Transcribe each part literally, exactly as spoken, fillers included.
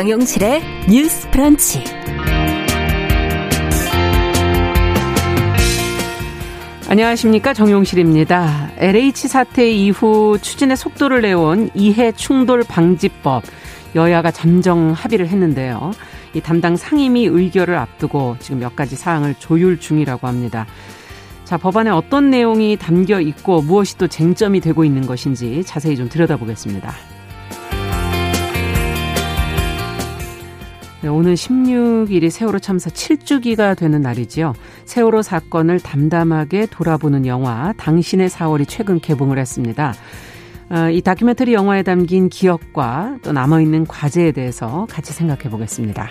정용실의 뉴스 브런치. 안녕하십니까, 정용실입니다. 엘에이치 사태 이후 추진의 속도를 내온 이해 충돌 방지법, 여야가 잠정 합의를 했는데요. 이 담당 상임위 의결을 앞두고 지금 몇 가지 사항을 조율 중이라고 합니다. 자, 법안에 어떤 내용이 담겨 있고 무엇이 또 쟁점이 되고 있는 것인지 자세히 좀 들여다보겠습니다. 네, 오늘 십육 일이 세월호 참사 칠 주기가 되는 날이지요. 세월호 사건을 담담하게 돌아보는 영화 당신의 사월이 최근 개봉을 했습니다. 이 다큐멘터리 영화에 담긴 기억과 또 남아있는 과제에 대해서 같이 생각해 보겠습니다.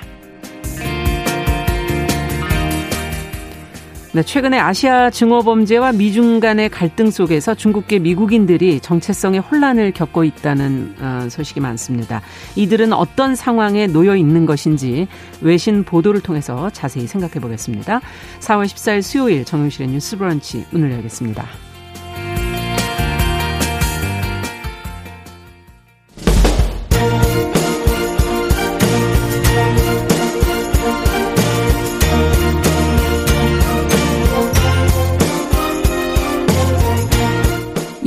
네, 최근에 아시아 증오범죄와 미중 간의 갈등 속에서 중국계 미국인들이 정체성의 혼란을 겪고 있다는 소식이 많습니다. 이들은 어떤 상황에 놓여 있는 것인지 외신 보도를 통해서 자세히 생각해 보겠습니다. 사월 십사일 수요일 정용실의 뉴스 브런치 문을 열겠습니다.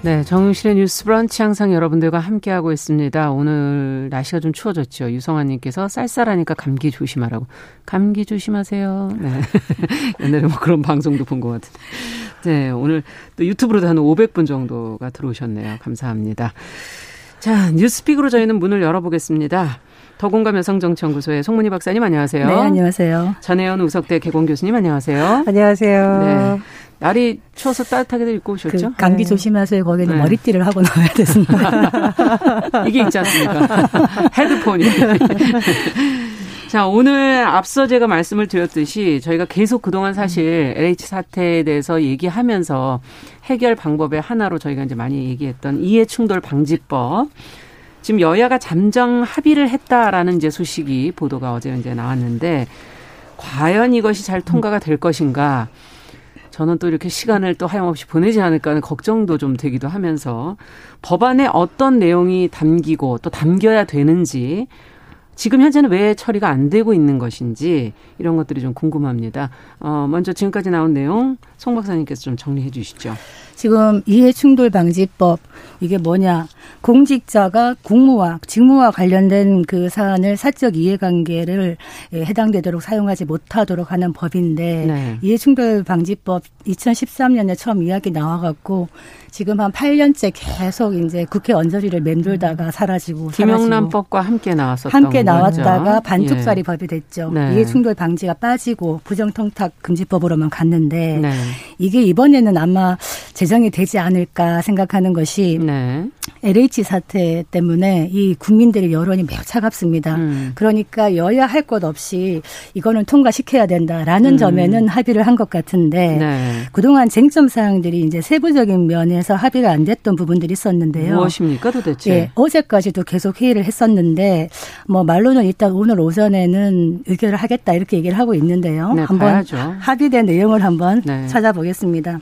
네, 정용실의 뉴스 브런치 항상 여러분들과 함께하고 있습니다. 오늘 날씨가 좀 추워졌죠. 유성아님께서 쌀쌀하니까 감기 조심하라고. 감기 조심하세요. 네. 옛날에 뭐 그런 방송도 본 것 같은데. 네, 오늘 또 유튜브로도 한 오백 분 정도가 들어오셨네요. 감사합니다. 자, 뉴스픽으로 저희는 문을 열어보겠습니다. 더공감 여성정치연구소의 송문희 박사님 안녕하세요. 네, 안녕하세요. 전혜연 우석대 개공 교수님 안녕하세요. 안녕하세요. 네. 날이 추워서 따뜻하게도 입고 오셨죠? 그 감기 네. 조심하세요. 거기는 네. 머리띠를 하고 나와야 됐습니다. 이게 있지 않습니까? 헤드폰이. 자, 오늘 앞서 제가 말씀을 드렸듯이 저희가 계속 그동안 사실 엘에이치 사태에 대해서 얘기하면서 해결 방법의 하나로 저희가 이제 많이 얘기했던 이해충돌 방지법. 지금 여야가 잠정 합의를 했다라는 이제 소식이 보도가 어제 이제 나왔는데 과연 이것이 잘 통과가 될 것인가? 저는 또 이렇게 시간을 또 하염없이 보내지 않을까 하는 걱정도 좀 되기도 하면서 법안에 어떤 내용이 담기고 또 담겨야 되는지 지금 현재는 왜 처리가 안 되고 있는 것인지 이런 것들이 좀 궁금합니다. 어, 먼저 지금까지 나온 내용 송 박사님께서 좀 정리해 주시죠. 지금 이해충돌방지법 이게 뭐냐. 공직자가 공무와 직무와 관련된 그 사안을 사적 이해관계를 해당되도록 사용하지 못하도록 하는 법인데 네. 이해충돌방지법 이천십삼 년에 처음 이야기 나와갖고 지금 한 팔 년째 계속 이제 국회 언저리를 맴돌다가 사라지고 김영란법과 함께 나왔었던 함께 나왔다가 맞죠? 반쪽짜리 예. 법이 됐죠. 네. 이해충돌 방지가 빠지고 부정청탁 금지법으로만 갔는데 네. 이게 이번에는 아마 제정이 되지 않을까 생각하는 것이 네. 엘에이치 사태 때문에 이 국민들의 여론이 매우 차갑습니다. 음. 그러니까 여야 할 것 없이 이거는 통과시켜야 된다라는 음. 점에는 합의를 한 것 같은데 네. 그동안 쟁점 사항들이 이제 세부적인 면에 그래서 합의가 안 됐던 부분들이 있었는데요. 무엇입니까 도대체? 예, 어제까지도 계속 회의를 했었는데 뭐 말로는 일단 오늘 오전에는 의결을 하겠다 이렇게 얘기를 하고 있는데요. 네, 한번 봐야죠. 합의된 내용을 한번 네. 찾아보겠습니다.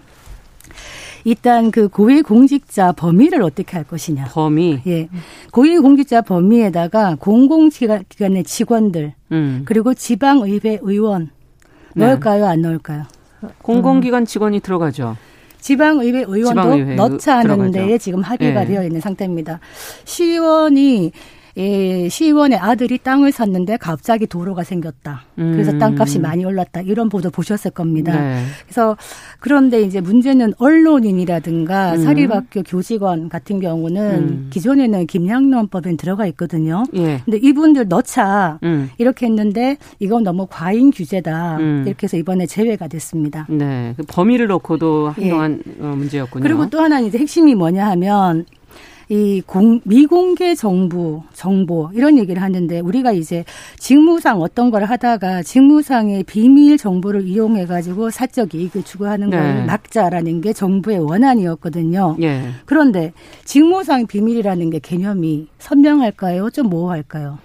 일단 그 고위공직자 범위를 어떻게 할 것이냐. 범위. 예, 고위공직자 범위에다가 공공기관의 직원들 음. 그리고 지방의회 의원 네. 넣을까요 안 넣을까요? 공공기관 직원이 들어가죠. 지방의회 의원도 지방의회 넣자 하는 데에 지금 합의가 예. 되어 있는 상태입니다. 시의원이 예, 시의원의 아들이 땅을 샀는데 갑자기 도로가 생겼다. 그래서 음. 땅값이 많이 올랐다. 이런 보도 보셨을 겁니다. 네. 그래서 그런데 이제 문제는 언론인이라든가 음. 사립학교 교직원 같은 경우는 음. 기존에는 김양란법에 들어가 있거든요. 그런데 예. 이분들 넣자 음. 이렇게 했는데 이건 너무 과잉 규제다. 음. 이렇게 해서 이번에 제외가 됐습니다. 네, 그 범위를 놓고도 한동안 예. 문제였군요. 그리고 또 하나 이제 핵심이 뭐냐 하면 이 공, 미공개 정보, 정보 이런 얘기를 하는데, 우리가 이제 직무상 어떤 걸 하다가 직무상의 비밀 정보를 이용해가지고 사적 이익을 추구하는 걸 네. 막자라는 게 정부의 원안이었거든요. 네. 그런데 직무상 비밀이라는 게 개념이 선명할까요? 좀 모호할까요?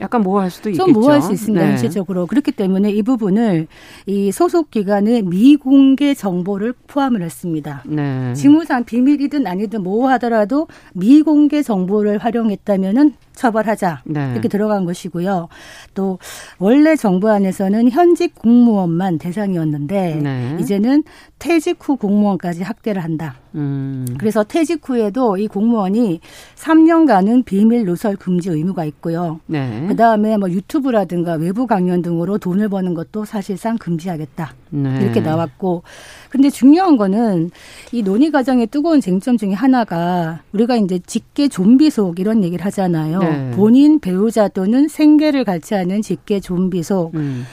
약간 모호할 수도 있겠죠. 좀 모호할 수 있습니다. 현실적으로. 네. 그렇기 때문에 이 부분을 이 소속 기관의 미공개 정보를 포함을 했습니다. 네. 직무상 비밀이든 아니든 모호하더라도 미공개 정보를 활용했다면은 처벌하자. 네. 이렇게 들어간 것이고요. 또 원래 정부 안에서는 현직 공무원만 대상이었는데 네. 이제는 퇴직 후 공무원까지 확대를 한다. 음. 그래서 퇴직 후에도 이 공무원이 삼 년간은 비밀 누설 금지 의무가 있고요. 네. 그다음에 뭐 유튜브라든가 외부 강연 등으로 돈을 버는 것도 사실상 금지하겠다. 네. 이렇게 나왔고. 근데 중요한 거는 이 논의 과정의 뜨거운 쟁점 중에 하나가, 우리가 이제 직계 좀비속 이런 얘기를 하잖아요. 네. 본인, 배우자 또는 생계를 같이 하는 직계 좀비속. 음.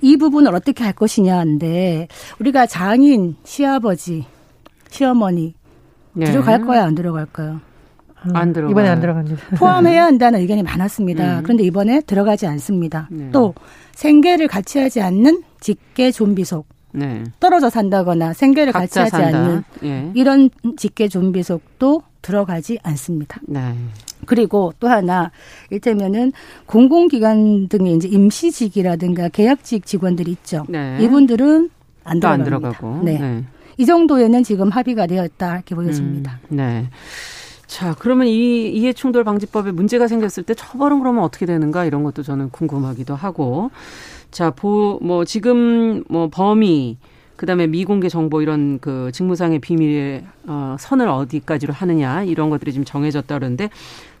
이 부분을 어떻게 할 것이냐인데, 우리가 장인, 시아버지, 시어머니 네. 들어갈 거야 안 들어갈까요? 음, 안 들어가요. 이번에 안 들어갑니다. 포함해야 한다는 의견이 많았습니다. 음. 그런데 이번에 들어가지 않습니다. 네. 또 생계를 같이 하지 않는 직계 좀비속. 네. 떨어져 산다거나 생계를 같이 하지 산다. 않는 예. 이런 직계 좀비속도 들어가지 않습니다. 네. 그리고 또 하나, 일테면은 공공기관 등의 이제 임시직이라든가 계약직 직원들이 있죠. 네. 이분들은 안 들어갑니다. 안 들어가고. 네. 네. 이 정도에는 지금 합의가 되었다 이렇게 보여집니다. 음, 네. 자, 그러면 이 이해충돌 방지법에 문제가 생겼을 때 처벌은 그러면 어떻게 되는가, 이런 것도 저는 궁금하기도 하고. 자, 보, 뭐 지금 뭐 범위, 그다음에 미공개 정보, 이런 그 직무상의 비밀의 어, 선을 어디까지로 하느냐, 이런 것들이 지금 정해졌다 그러는데,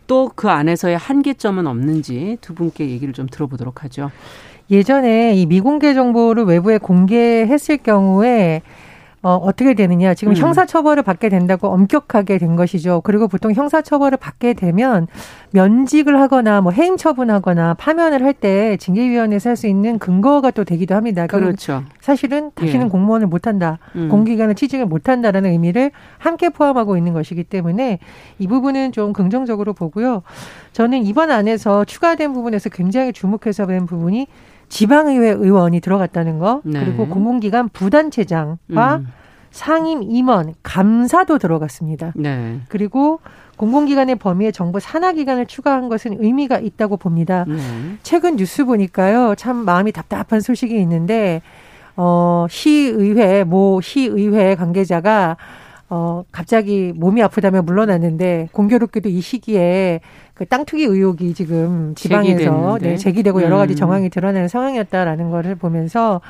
또 그 안에서의 한계점은 없는지 두 분께 얘기를 좀 들어보도록 하죠. 예전에 이 미공개 정보를 외부에 공개했을 경우에 어, 어떻게 되느냐. 지금 음. 형사처벌을 받게 된다고 엄격하게 된 것이죠. 그리고 보통 형사처벌을 받게 되면 면직을 하거나 뭐 해임처분하거나 파면을 할 때 징계위원회에서 할 수 있는 근거가 또 되기도 합니다. 그렇죠. 사실은 다시는 예. 공무원을 못한다. 음. 공기관을 취직을 못한다라는 의미를 함께 포함하고 있는 것이기 때문에 이 부분은 좀 긍정적으로 보고요. 저는 이번 안에서 추가된 부분에서 굉장히 주목해서 본 부분이 지방의회 의원이 들어갔다는 거, 네. 그리고 공공기관 부단체장과 음. 상임 임원, 감사도 들어갔습니다. 네. 그리고 공공기관의 범위에 정부 산하기관을 추가한 것은 의미가 있다고 봅니다. 네. 최근 뉴스 보니까요, 참 마음이 답답한 소식이 있는데, 어, 시의회, 모 시의회 관계자가 어, 갑자기 몸이 아프다며 물러났는데, 공교롭게도 이 시기에 그 땅 투기 의혹이 지금 지방에서 네, 제기되고 여러 가지 정황이 드러나는 상황이었다라는 것을 보면서,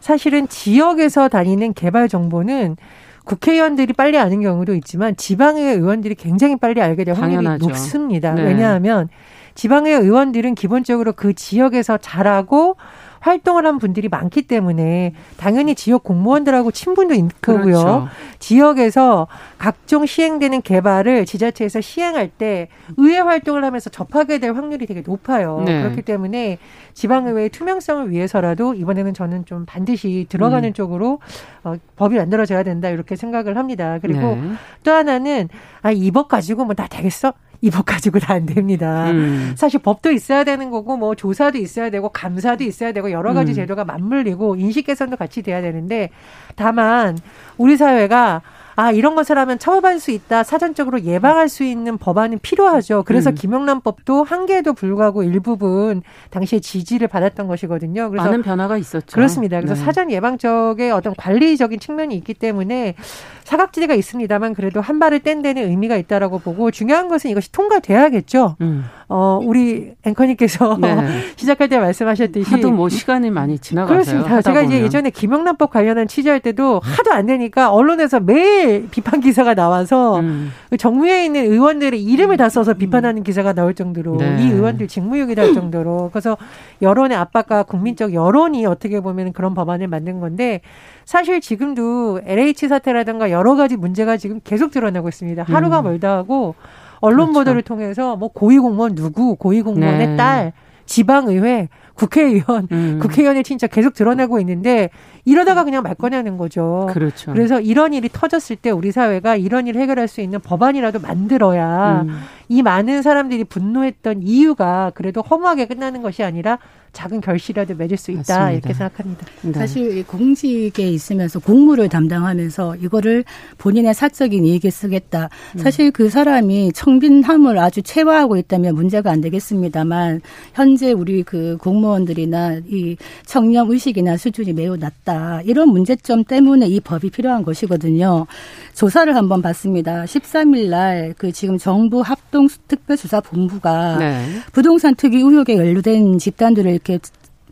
사실은 지역에서 다니는 개발 정보는 국회의원들이 빨리 아는 경우도 있지만 지방의 의원들이 굉장히 빨리 알게 될 확률이 당연하죠. 높습니다. 네. 왜냐하면 지방의 의원들은 기본적으로 그 지역에서 자라고 활동을 한 분들이 많기 때문에 당연히 지역 공무원들하고 친분도 있고요. 그렇죠. 지역에서 각종 시행되는 개발을 지자체에서 시행할 때 의회 활동을 하면서 접하게 될 확률이 되게 높아요. 네. 그렇기 때문에 지방의회의 투명성을 위해서라도 이번에는 저는 좀 반드시 들어가는 음. 쪽으로 어, 법이 만들어져야 된다, 이렇게 생각을 합니다. 그리고 네. 또 하나는 아, 이 법 가지고 뭐 다 되겠어? 이 법 가지고 다 안 됩니다. 음. 사실 법도 있어야 되는 거고, 뭐 조사도 있어야 되고, 감사도 있어야 되고, 여러 가지 음. 제도가 맞물리고 인식 개선도 같이 돼야 되는데, 다만 우리 사회가 아, 이런 것을 하면 처벌받을 수 있다, 사전적으로 예방할 수 있는 법안이 필요하죠. 그래서 음. 김영란법도 한계에도 불구하고 일부분 당시에 지지를 받았던 것이거든요. 그래서 많은 변화가 있었죠. 그렇습니다. 그래서 네. 사전 예방적의 어떤 관리적인 측면이 있기 때문에 사각지대가 있습니다만 그래도 한 발을 뗀 데는 의미가 있다라고 보고, 중요한 것은 이것이 통과돼야겠죠. 음. 어, 우리 앵커님께서 네. 시작할 때 말씀하셨듯이 하도 뭐 시간이 많이 지나가서요. 그렇습니다. 제가 보면. 이제 예전에 김영란법 관련한 취재할 때도 하도 안 되니까 언론에서 매일 비판 기사가 나와서 음. 정부에 있는 의원들의 이름을 다 써서 비판하는 기사가 나올 정도로 네. 이 의원들 직무유기를 할 정도로, 그래서 여론의 압박과 국민적 여론이 어떻게 보면 그런 법안을 만든 건데, 사실 지금도 엘에이치 사태라든가 여러 가지 문제가 지금 계속 드러나고 있습니다. 하루가 멀다 하고 언론 그렇죠. 보도를 통해서 뭐 고위공무원 누구, 고위공무원의 네. 딸, 지방의회, 국회의원, 음. 국회의원을 진짜 계속 드러내고 있는데 이러다가 그냥 말 거냐는 거죠. 그렇죠. 그래서 이런 일이 터졌을 때 우리 사회가 이런 일을 해결할 수 있는 법안이라도 만들어야 음. 이 많은 사람들이 분노했던 이유가 그래도 허무하게 끝나는 것이 아니라 작은 결실이라도 맺을 수 있다. 맞습니다. 이렇게 생각합니다. 네. 사실 공직에 있으면서 공무를 담당하면서 이거를 본인의 사적인 이익에 쓰겠다. 음. 사실 그 사람이 청빈함을 아주 체화하고 있다면 문제가 안 되겠습니다만 현재 우리 그 공무원들이나 이 청렴 의식이나 수준이 매우 낮다. 이런 문제점 때문에 이 법이 필요한 것이거든요. 조사를 한번 봤습니다. 십삼 일 날 그 지금 정부 합동 특별수사본부가 네. 부동산 투기 의혹에 연루된 집단들을 이렇게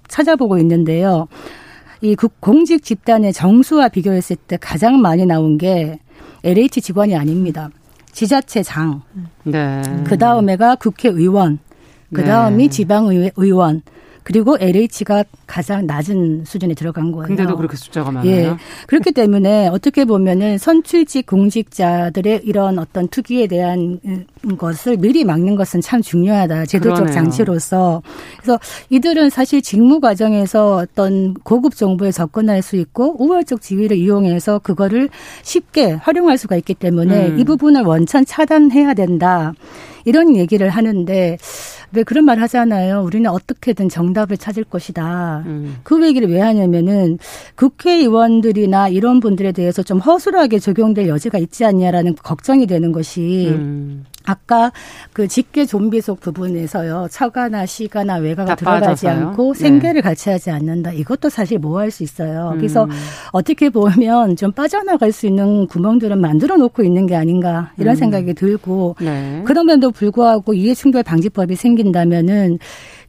찾아보고 있는데요. 이 공직 집단의 정수와 비교했을 때 가장 많이 나온 게 엘에이치 직원이 아닙니다. 지자체장, 네. 그 다음에가 국회의원, 그 다음이 네. 지방의원. 그리고 엘에이치가 가장 낮은 수준에 들어간 거예요. 근데도 그렇게 숫자가 많아요. 예. 그렇기 때문에 어떻게 보면은 선출직 공직자들의 이런 어떤 투기에 대한 것을 미리 막는 것은 참 중요하다. 제도적 그러네요. 장치로서. 그래서 이들은 사실 직무 과정에서 어떤 고급 정보에 접근할 수 있고 우월적 지위를 이용해서 그거를 쉽게 활용할 수가 있기 때문에 음. 이 부분을 원천 차단해야 된다. 이런 얘기를 하는데 왜 그런 말 하잖아요. 우리는 어떻게든 정답을 찾을 것이다. 음. 그 얘기를 왜 하냐면은 국회의원들이나 이런 분들에 대해서 좀 허술하게 적용될 여지가 있지 않냐라는 걱정이 되는 것이 음. 아까 그 직계 좀비속 부분에서요. 처가나 시가나 외가가 들어가지 빠져서요? 않고 생계를 네. 같이 하지 않는다. 이것도 사실 모호할 수 있어요. 음. 그래서 어떻게 보면 좀 빠져나갈 수 있는 구멍들은 만들어 놓고 있는 게 아닌가 이런 음. 생각이 들고 네. 그럼에도 불구하고 이해충돌방지법이 생긴다면은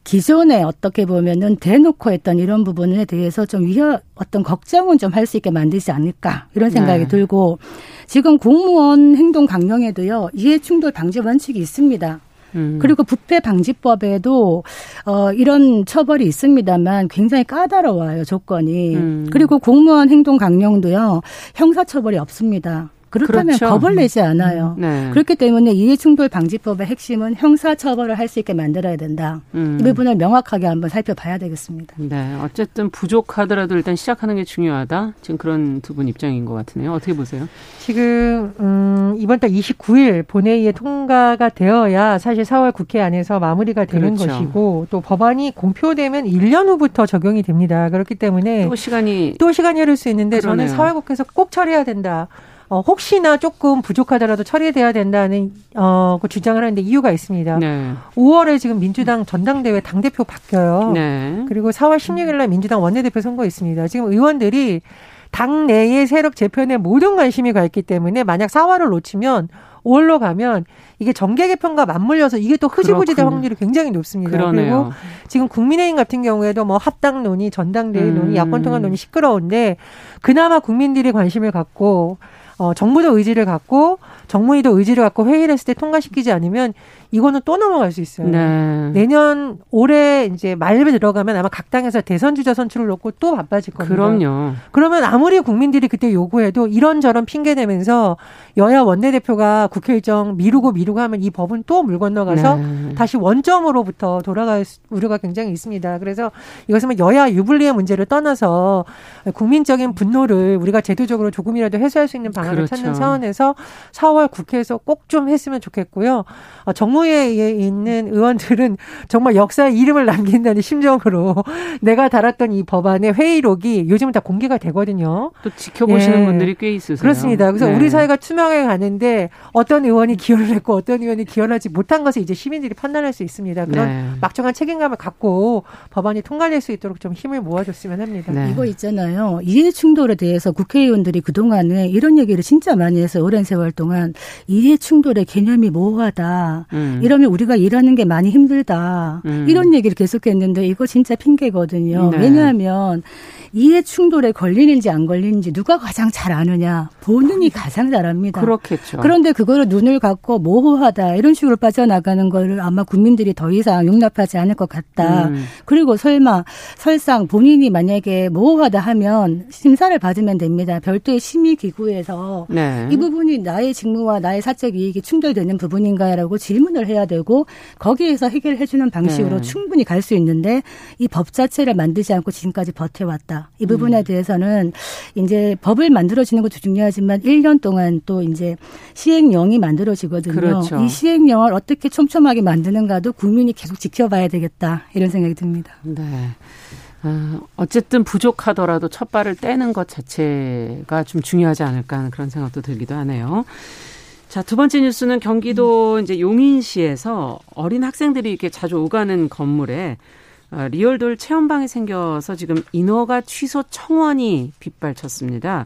기존에 어떻게 보면은 대놓고 했던 이런 부분에 대해서 좀 위협, 어떤 걱정은 좀 할 수 있게 만들지 않을까 이런 생각이 네. 들고 지금 공무원 행동 강령에도요 이해충돌 방지 원칙이 있습니다. 음. 그리고 부패 방지법에도 어, 이런 처벌이 있습니다만 굉장히 까다로워요 조건이. 음. 그리고 공무원 행동 강령도요 형사처벌이 없습니다. 그렇다면 그렇죠. 겁을 내지 않아요. 네. 그렇기 때문에 이해충돌방지법의 핵심은 형사처벌을 할 수 있게 만들어야 된다. 음. 이 부분을 명확하게 한번 살펴봐야 되겠습니다. 네, 어쨌든 부족하더라도 일단 시작하는 게 중요하다. 지금 그런 두 분 입장인 것 같으네요. 어떻게 보세요? 지금 음, 이번 달 이십구 일 본회의에 통과가 되어야 사실 사월 국회 안에서 마무리가 되는 그렇죠. 것이고 또 법안이 공표되면 일 년 후부터 적용이 됩니다. 그렇기 때문에 또 시간이. 또 시간이 흐를 수 있는데 그러네요. 저는 사월 국회에서 꼭 처리해야 된다. 어, 혹시나 조금 부족하더라도 처리돼야 된다는 어, 그 주장을 하는데 이유가 있습니다. 네. 오월에 지금 민주당 전당대회 당대표 바뀌어요. 네. 그리고 사월 십육일 날 민주당 원내대표 선거 있습니다. 지금 의원들이 당 내의 세력 재편에 모든 관심이 가 있기 때문에 만약 사월을 놓치면 오월로 가면 이게 정계 개편과 맞물려서 이게 또 흐지부지 될 확률이 굉장히 높습니다. 그러네요. 그리고 지금 국민의힘 같은 경우에도 뭐 합당 논의, 전당대회 음. 논의, 야권 통합 논의 시끄러운데 그나마 국민들이 관심을 갖고 어, 정부도 의지를 갖고 정무위도 의지를 갖고 회의를 했을 때 통과시키지 않으면 이거는 또 넘어갈 수 있어요. 네. 내년 올해 이제 말에 들어가면 아마 각 당에서 대선 주자 선출을 놓고 또 바빠질 겁니다. 그럼요. 그러면 아무리 국민들이 그때 요구해도 이런저런 핑계 대면서 여야 원내대표가 국회 일정 미루고 미루고 하면 이 법은 또 물 건너가서 네. 다시 원점으로부터 돌아갈 우려가 굉장히 있습니다. 그래서 이것은 여야 유불리의 문제를 떠나서 국민적인 분노를 우리가 제도적으로 조금이라도 해소할 수 있는 방안을 그렇죠. 찾는 차원에서 사월 국회에서 꼭 좀 했으면 좋겠고요. 정무에 있는 의원들은 정말 역사의 이름을 남긴다는 심정으로 내가 달았던 이 법안의 회의록이 요즘은 다 공개가 되거든요. 또 지켜보시는 예. 분들이 꽤 있으세요. 그렇습니다. 그래서 네. 우리 사회가 투명하게 가는데 어떤 의원이 기여를 했고 어떤 의원이 기여하지 못한 것을 이제 시민들이 판단할 수 있습니다. 그런 네. 막중한 책임감을 갖고 법안이 통과될 수 있도록 좀 힘을 모아줬으면 합니다. 네. 이거 있잖아요. 이해충돌에 대해서 국회의원들이 그동안에 이런 얘기를 진짜 많이 해서 오랜 세월 동안 이해충돌의 개념이 모호하다. 음. 이러면 우리가 일하는 게 많이 힘들다. 음. 이런 얘기를 계속했는데 이거 진짜 핑계거든요. 네. 왜냐하면 이해 충돌에 걸리는지 안 걸리는지 누가 가장 잘 아느냐. 본인이 가장 잘 압니다. 그렇겠죠. 그런데 그거를 눈을 갖고 모호하다 이런 식으로 빠져나가는 걸 아마 국민들이 더 이상 용납하지 않을 것 같다. 음. 그리고 설마 설상 본인이 만약에 모호하다 하면 심사를 받으면 됩니다. 별도의 심의기구에서 네. 이 부분이 나의 직무와 나의 사적 이익이 충돌되는 부분인가라고 질문을 해야 되고 거기에서 해결해 주는 방식으로 네. 충분히 갈 수 있는데 이 법 자체를 만들지 않고 지금까지 버텨왔다. 이 부분에 음. 대해서는 이제 법을 만들어지는 것도 중요하지만 일 년 동안 또 이제 시행령이 만들어지거든요. 그렇죠. 이 시행령을 어떻게 촘촘하게 만드는가도 국민이 계속 지켜봐야 되겠다. 이런 생각이 듭니다. 네. 어쨌든 부족하더라도 첫 발을 떼는 것 자체가 좀 중요하지 않을까 하는 그런 생각도 들기도 하네요. 자, 두 번째 뉴스는 경기도 이제 용인시에서 어린 학생들이 이렇게 자주 오가는 건물에 리얼돌 체험방이 생겨서 지금 인허가 취소 청원이 빗발쳤습니다.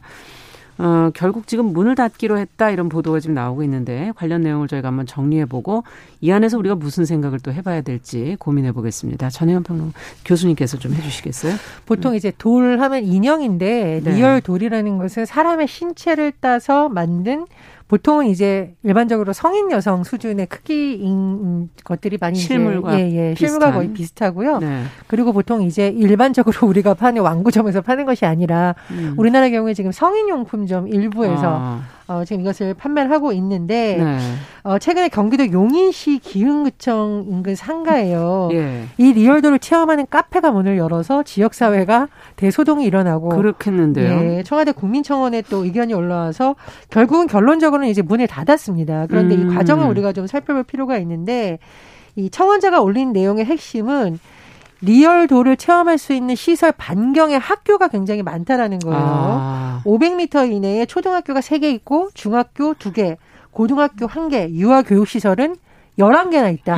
어, 결국 지금 문을 닫기로 했다 이런 보도가 지금 나오고 있는데 관련 내용을 저희가 한번 정리해보고 이 안에서 우리가 무슨 생각을 또 해봐야 될지 고민해보겠습니다. 전혜연 평론 교수님께서 좀 해주시겠어요? 보통 이제 돌 하면 인형인데 네. 리얼돌이라는 것은 사람의 신체를 따서 만든 보통은 이제 일반적으로 성인 여성 수준의 크기인 것들이 많이 실물과 이제, 예, 예, 실물과 거의 비슷하고요. 네. 그리고 보통 이제 일반적으로 우리가 파는 완구점에서 파는 것이 아니라 음. 우리나라 경우에 지금 성인용품점 일부에서 아. 어, 지금 이것을 판매를 하고 있는데 네. 어, 최근에 경기도 용인시 기흥구청 인근 상가예요. 예. 이 리얼도를 체험하는 카페가 문을 열어서 지역사회가 대소동이 일어나고 그렇겠는데요. 예, 청와대 국민청원에 또 의견이 올라와서 결국은 결론적으로는 이제 문을 닫았습니다. 그런데 음. 이 과정을 우리가 좀 살펴볼 필요가 있는데 이 청원자가 올린 내용의 핵심은 리얼도를 체험할 수 있는 시설 반경의 학교가 굉장히 많다라는 거예요. 아. 오백 미터 이내에 초등학교가 세 개 있고 중학교 두 개, 고등학교 한 개, 유아교육시설은 열한 개나 있다.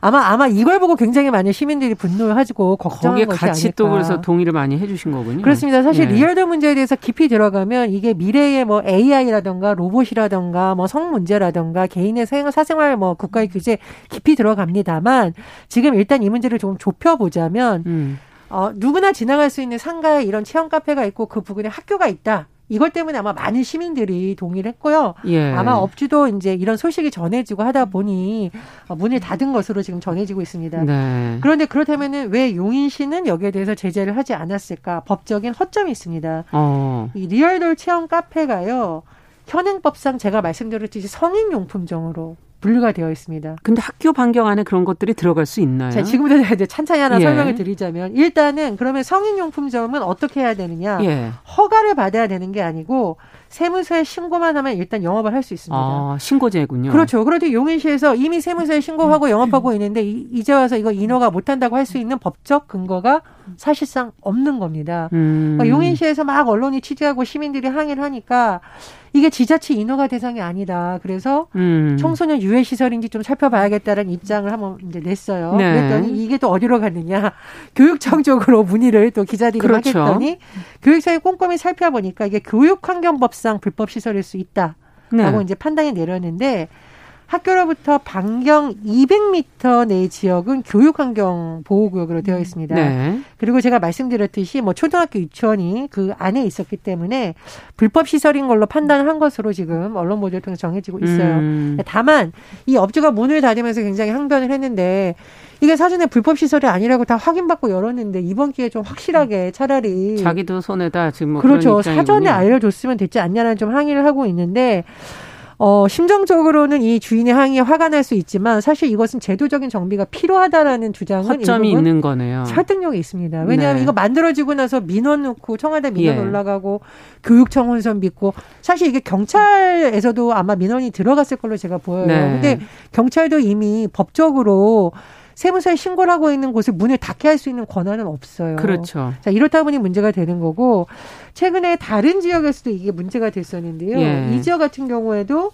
아마 아마 이걸 보고 굉장히 많은 시민들이 분노하고 걱정한 것이 아닐까. 거기에 같이 또 그래서 동의를 많이 해 주신 거군요. 그렇습니다. 사실 예. 리얼돌 문제에 대해서 깊이 들어가면 이게 미래의 뭐 에이아이라든가 로봇이라든가 뭐 성 문제라든가 개인의 사생활 뭐 국가의 규제 깊이 들어갑니다만 지금 일단 이 문제를 조금 좁혀보자면 음. 어, 누구나 지나갈 수 있는 상가에 이런 체험 카페가 있고 그 부근에 학교가 있다. 이것 때문에 아마 많은 시민들이 동의를 했고요. 예. 아마 업주도 이제 이런 소식이 전해지고 하다 보니 문을 닫은 것으로 지금 전해지고 있습니다. 네. 그런데 그렇다면 왜 용인시는 여기에 대해서 제재를 하지 않았을까? 법적인 허점이 있습니다. 어. 이 리얼돌 체험 카페가요. 현행법상 제가 말씀드렸듯이 성인용품점으로 분류가 되어 있습니다. 근데 학교 반경 안에 그런 것들이 들어갈 수 있나요? 자, 지금부터 이제 찬찬히 하나 예. 설명을 드리자면 일단은 그러면 성인용품점은 어떻게 해야 되느냐? 예. 허가를 받아야 되는 게 아니고 세무서에 신고만 하면 일단 영업을 할 수 있습니다. 아, 신고제군요. 그렇죠. 그런데 용인시에서 이미 세무서에 신고하고 영업하고 있는데 이, 이제 와서 이거 인허가 못한다고 할 수 있는 법적 근거가 사실상 없는 겁니다. 음. 그러니까 용인시에서 막 언론이 취재하고 시민들이 항의를 하니까 이게 지자체 인허가 대상이 아니다. 그래서 음. 청소년 유해시설인지 좀 살펴봐야겠다는 입장을 한번 이제 냈어요. 네. 그랬더니 이게 또 어디로 갔느냐. 교육청 쪽으로 문의를 또 기자들이 그렇죠. 하겠더니 교육청이 꼼꼼히 살펴보니까 이게 교육환경법상 불법시설일 수 있다라고 네. 이제 판단이 내렸는데 학교로부터 반경 이백 미터 내 지역은 교육환경보호구역으로 되어 있습니다. 네. 그리고 제가 말씀드렸듯이 뭐 초등학교 유치원이 그 안에 있었기 때문에 불법시설인 걸로 판단을 한 것으로 지금 언론 보도를 통해 정해지고 있어요. 음. 다만 이 업주가 문을 닫으면서 굉장히 항변을 했는데 이게 사전에 불법시설이 아니라고 다 확인받고 열었는데 이번 기회에 좀 확실하게 차라리. 자기도 손해다. 지금 뭐 그렇죠. 그런 입장이군요. 사전에 알려줬으면 됐지 않냐는 좀 항의를 하고 있는데 어, 심정적으로는 이 주인의 항의에 화가 날 수 있지만 사실 이것은 제도적인 정비가 필요하다라는 주장은 허점이 있는 거네요. 설득력이 있습니다. 왜냐하면 네. 이거 만들어지고 나서 민원 넣고 청와대 민원 예. 올라가고 교육청 혼선 믿고 사실 이게 경찰에서도 아마 민원이 들어갔을 걸로 제가 보여요. 그런데 네. 경찰도 이미 법적으로 세무서에 신고를 하고 있는 곳을 문을 닫게 할 수 있는 권한은 없어요. 그렇죠. 자, 이렇다 보니 문제가 되는 거고 최근에 다른 지역에서도 이게 문제가 됐었는데요. 예. 이 지역 같은 경우에도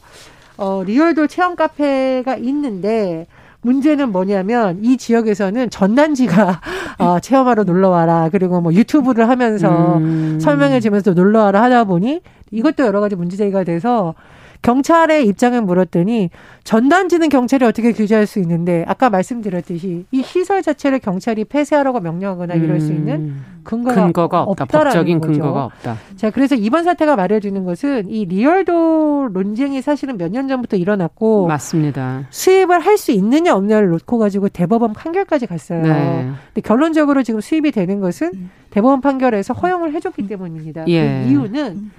어, 리얼돌 체험 카페가 있는데 문제는 뭐냐면 이 지역에서는 전단지가 어, 체험하러 놀러와라. 그리고 뭐 유튜브를 하면서 음. 설명해주면서 놀러와라 하다 보니 이것도 여러 가지 문제제기가 돼서 경찰의 입장을 물었더니 전단지는 경찰이 어떻게 규제할 수 있는데 아까 말씀드렸듯이 이 시설 자체를 경찰이 폐쇄하라고 명령하거나 이럴 수 있는 근거가, 근거가 없다. 법적인 거죠. 근거가 없다. 자, 그래서 이번 사태가 말해주는 것은 이 리얼도 논쟁이 사실은 몇 년 전부터 일어났고 맞습니다. 수입을 할 수 있느냐 없느냐를 놓고 가지고 대법원 판결까지 갔어요. 네. 근데 결론적으로 지금 수입이 되는 것은 대법원 판결에서 허용을 해줬기 때문입니다. 예. 그 이유는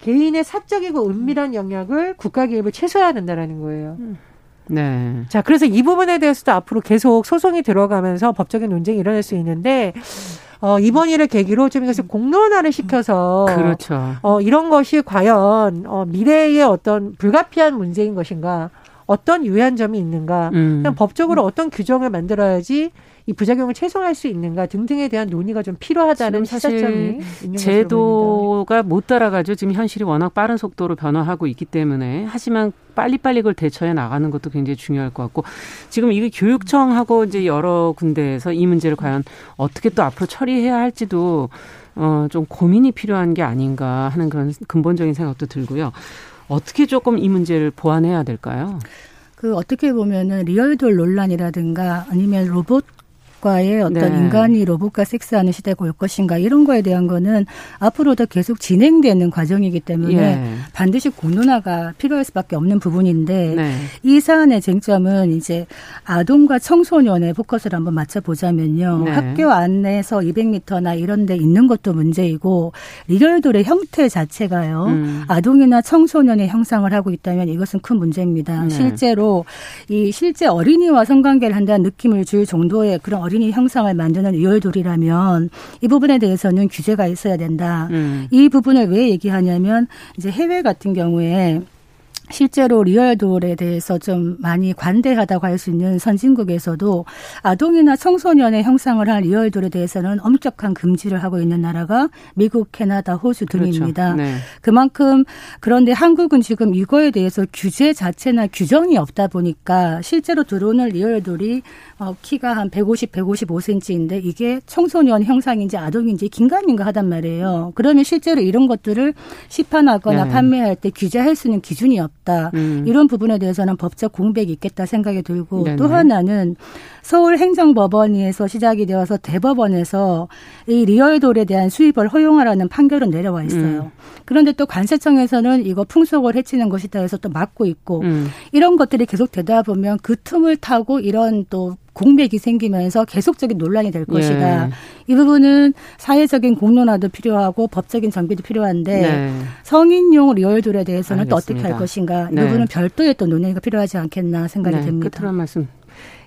개인의 사적이고 은밀한 영역을 국가 개입을 최소화해야 된다라는 거예요. 네. 자, 그래서 이 부분에 대해서도 앞으로 계속 소송이 들어가면서 법적인 논쟁이 일어날 수 있는데 어, 이번 일을 계기로 좀 이것을 공론화를 시켜서 그렇죠. 어, 이런 것이 과연 어, 미래의 어떤 불가피한 문제인 것인가? 어떤 유의한 점이 있는가? 음. 그냥 법적으로 어떤 규정을 만들어야지 이 부작용을 최소화할 수 있는가 등등에 대한 논의가 좀 필요하다는 시사점이 있는 제도가 못 따라가죠. 지금 현실이 워낙 빠른 속도로 변화하고 있기 때문에. 하지만 빨리빨리 그걸 대처해 나가는 것도 굉장히 중요할 것 같고. 지금 이게 교육청하고 이제 여러 군데에서 이 문제를 과연 어떻게 또 앞으로 처리해야 할지도 어, 좀 고민이 필요한 게 아닌가 하는 그런 근본적인 생각도 들고요. 어떻게 조금 이 문제를 보완해야 될까요? 그 어떻게 보면은 리얼돌 논란이라든가 아니면 로봇 과의 어떤 네. 인간이 로봇과 섹스하는 시대가 올 것인가 이런 거에 대한 거는 앞으로도 계속 진행되는 과정이기 때문에 예. 반드시 공론화가 필요할 수밖에 없는 부분인데 네. 이 사안의 쟁점은 이제 아동과 청소년의 포커스를 한번 맞춰보자면요. 네. 학교 안에서 이백 미터나 이런 데 있는 것도 문제이고 리얼돌의 형태 자체가요. 음. 아동이나 청소년의 형상을 하고 있다면 이것은 큰 문제입니다. 네. 실제로 이 실제 어린이와 성관계를 한다는 느낌을 줄 정도의 그런 어린이 형상을 만드는 리얼돌이라면 이 부분에 대해서는 규제가 있어야 된다. 음. 이 부분을 왜 얘기하냐면 이제 해외 같은 경우에 실제로 리얼돌에 대해서 좀 많이 관대하다고 할 수 있는 선진국에서도 아동이나 청소년의 형상을 한 리얼돌에 대해서는 엄격한 금지를 하고 있는 나라가 미국, 캐나다, 호주 등입니다. 그렇죠. 네. 그만큼 그런데 한국은 지금 이거에 대해서 규제 자체나 규정이 없다 보니까 실제로 들어오는 리얼돌이 키가 한 백오십, 백오십오 센티미터인데 이게 청소년 형상인지 아동인지 긴가민가 하단 말이에요. 그러면 실제로 이런 것들을 시판하거나 네. 판매할 때 규제할 수 있는 기준이 없다. 음. 이런 부분에 대해서는 법적 공백이 있겠다 생각이 들고 네네. 또 하나는 서울행정법원에서 시작이 되어서 대법원에서 이 리얼돌에 대한 수입을 허용하라는 판결은 내려와 있어요. 음. 그런데 또 관세청에서는 이거 풍속을 해치는 것이다 해서 또 막고 있고 음. 이런 것들이 계속 되다 보면 그 틈을 타고 이런 또 공백이 생기면서 계속적인 논란이 될 것이다. 네. 이 부분은 사회적인 공론화도 필요하고 법적인 정비도 필요한데 네. 성인용 리얼돌에 대해서는 알겠습니다. 또 어떻게 할 것인가. 네. 이 부분은 별도의 또 논의가 필요하지 않겠나 생각이 네. 듭니다. 끝으로 한 말씀.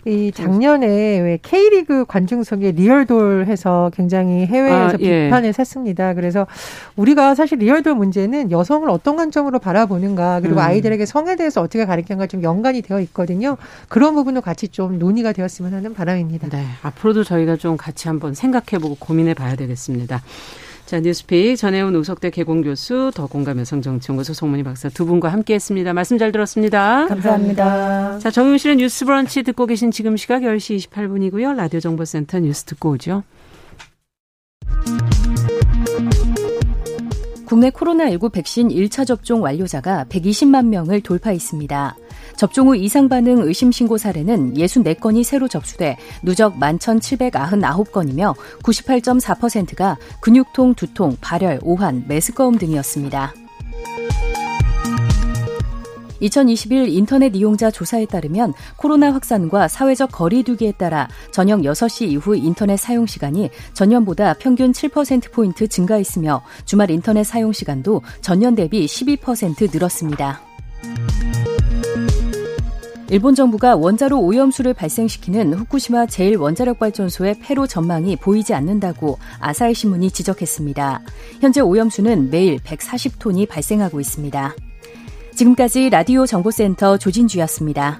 이 작년에 왜 K리그 관중석에 리얼돌 해서 굉장히 해외에서 아, 예. 비판을 샀습니다. 그래서 우리가 사실 리얼돌 문제는 여성을 어떤 관점으로 바라보는가 그리고 음. 아이들에게 성에 대해서 어떻게 가르치는가 좀 연관이 되어 있거든요. 그런 부분도 같이 좀 논의가 되었으면 하는 바람입니다. 네, 앞으로도 저희가 좀 같이 한번 생각해보고 고민해봐야 되겠습니다. 자, 뉴스픽 전혜훈 우석대 개공교수 더공감 여성정치연구소 송문희 박사 두 분과 함께했습니다. 말씀 잘 들었습니다. 감사합니다. 감사합니다. 자, 정용실의 뉴스브런치 듣고 계신 지금 시각 열 시 이십팔 분이고요. 라디오정보센터 뉴스 듣고 오죠. 국내 코로나십구 백신 일 차 접종 완료자가 백이십만 명을 돌파했습니다. 접종 후 이상 반응 의심 신고 사례는 육십사 건이 새로 접수돼 누적 만 천칠백구십구 건이며 구십팔 점 사 퍼센트가 근육통, 두통, 발열, 오한, 메스꺼움 등이었습니다. 이천이십일 인터넷 이용자 조사에 따르면 코로나 확산과 사회적 거리 두기에 따라 저녁 여섯 시 이후 인터넷 사용 시간이 전년보다 평균 칠 퍼센트포인트 증가했으며 주말 인터넷 사용 시간도 전년 대비 십이 퍼센트 늘었습니다. 일본 정부가 원자로 오염수를 발생시키는 후쿠시마 제일 원자력발전소의 폐로 전망이 보이지 않는다고 아사히 신문이 지적했습니다. 현재 오염수는 매일 백사십 톤이 발생하고 있습니다. 지금까지 라디오 정보센터 조진주였습니다.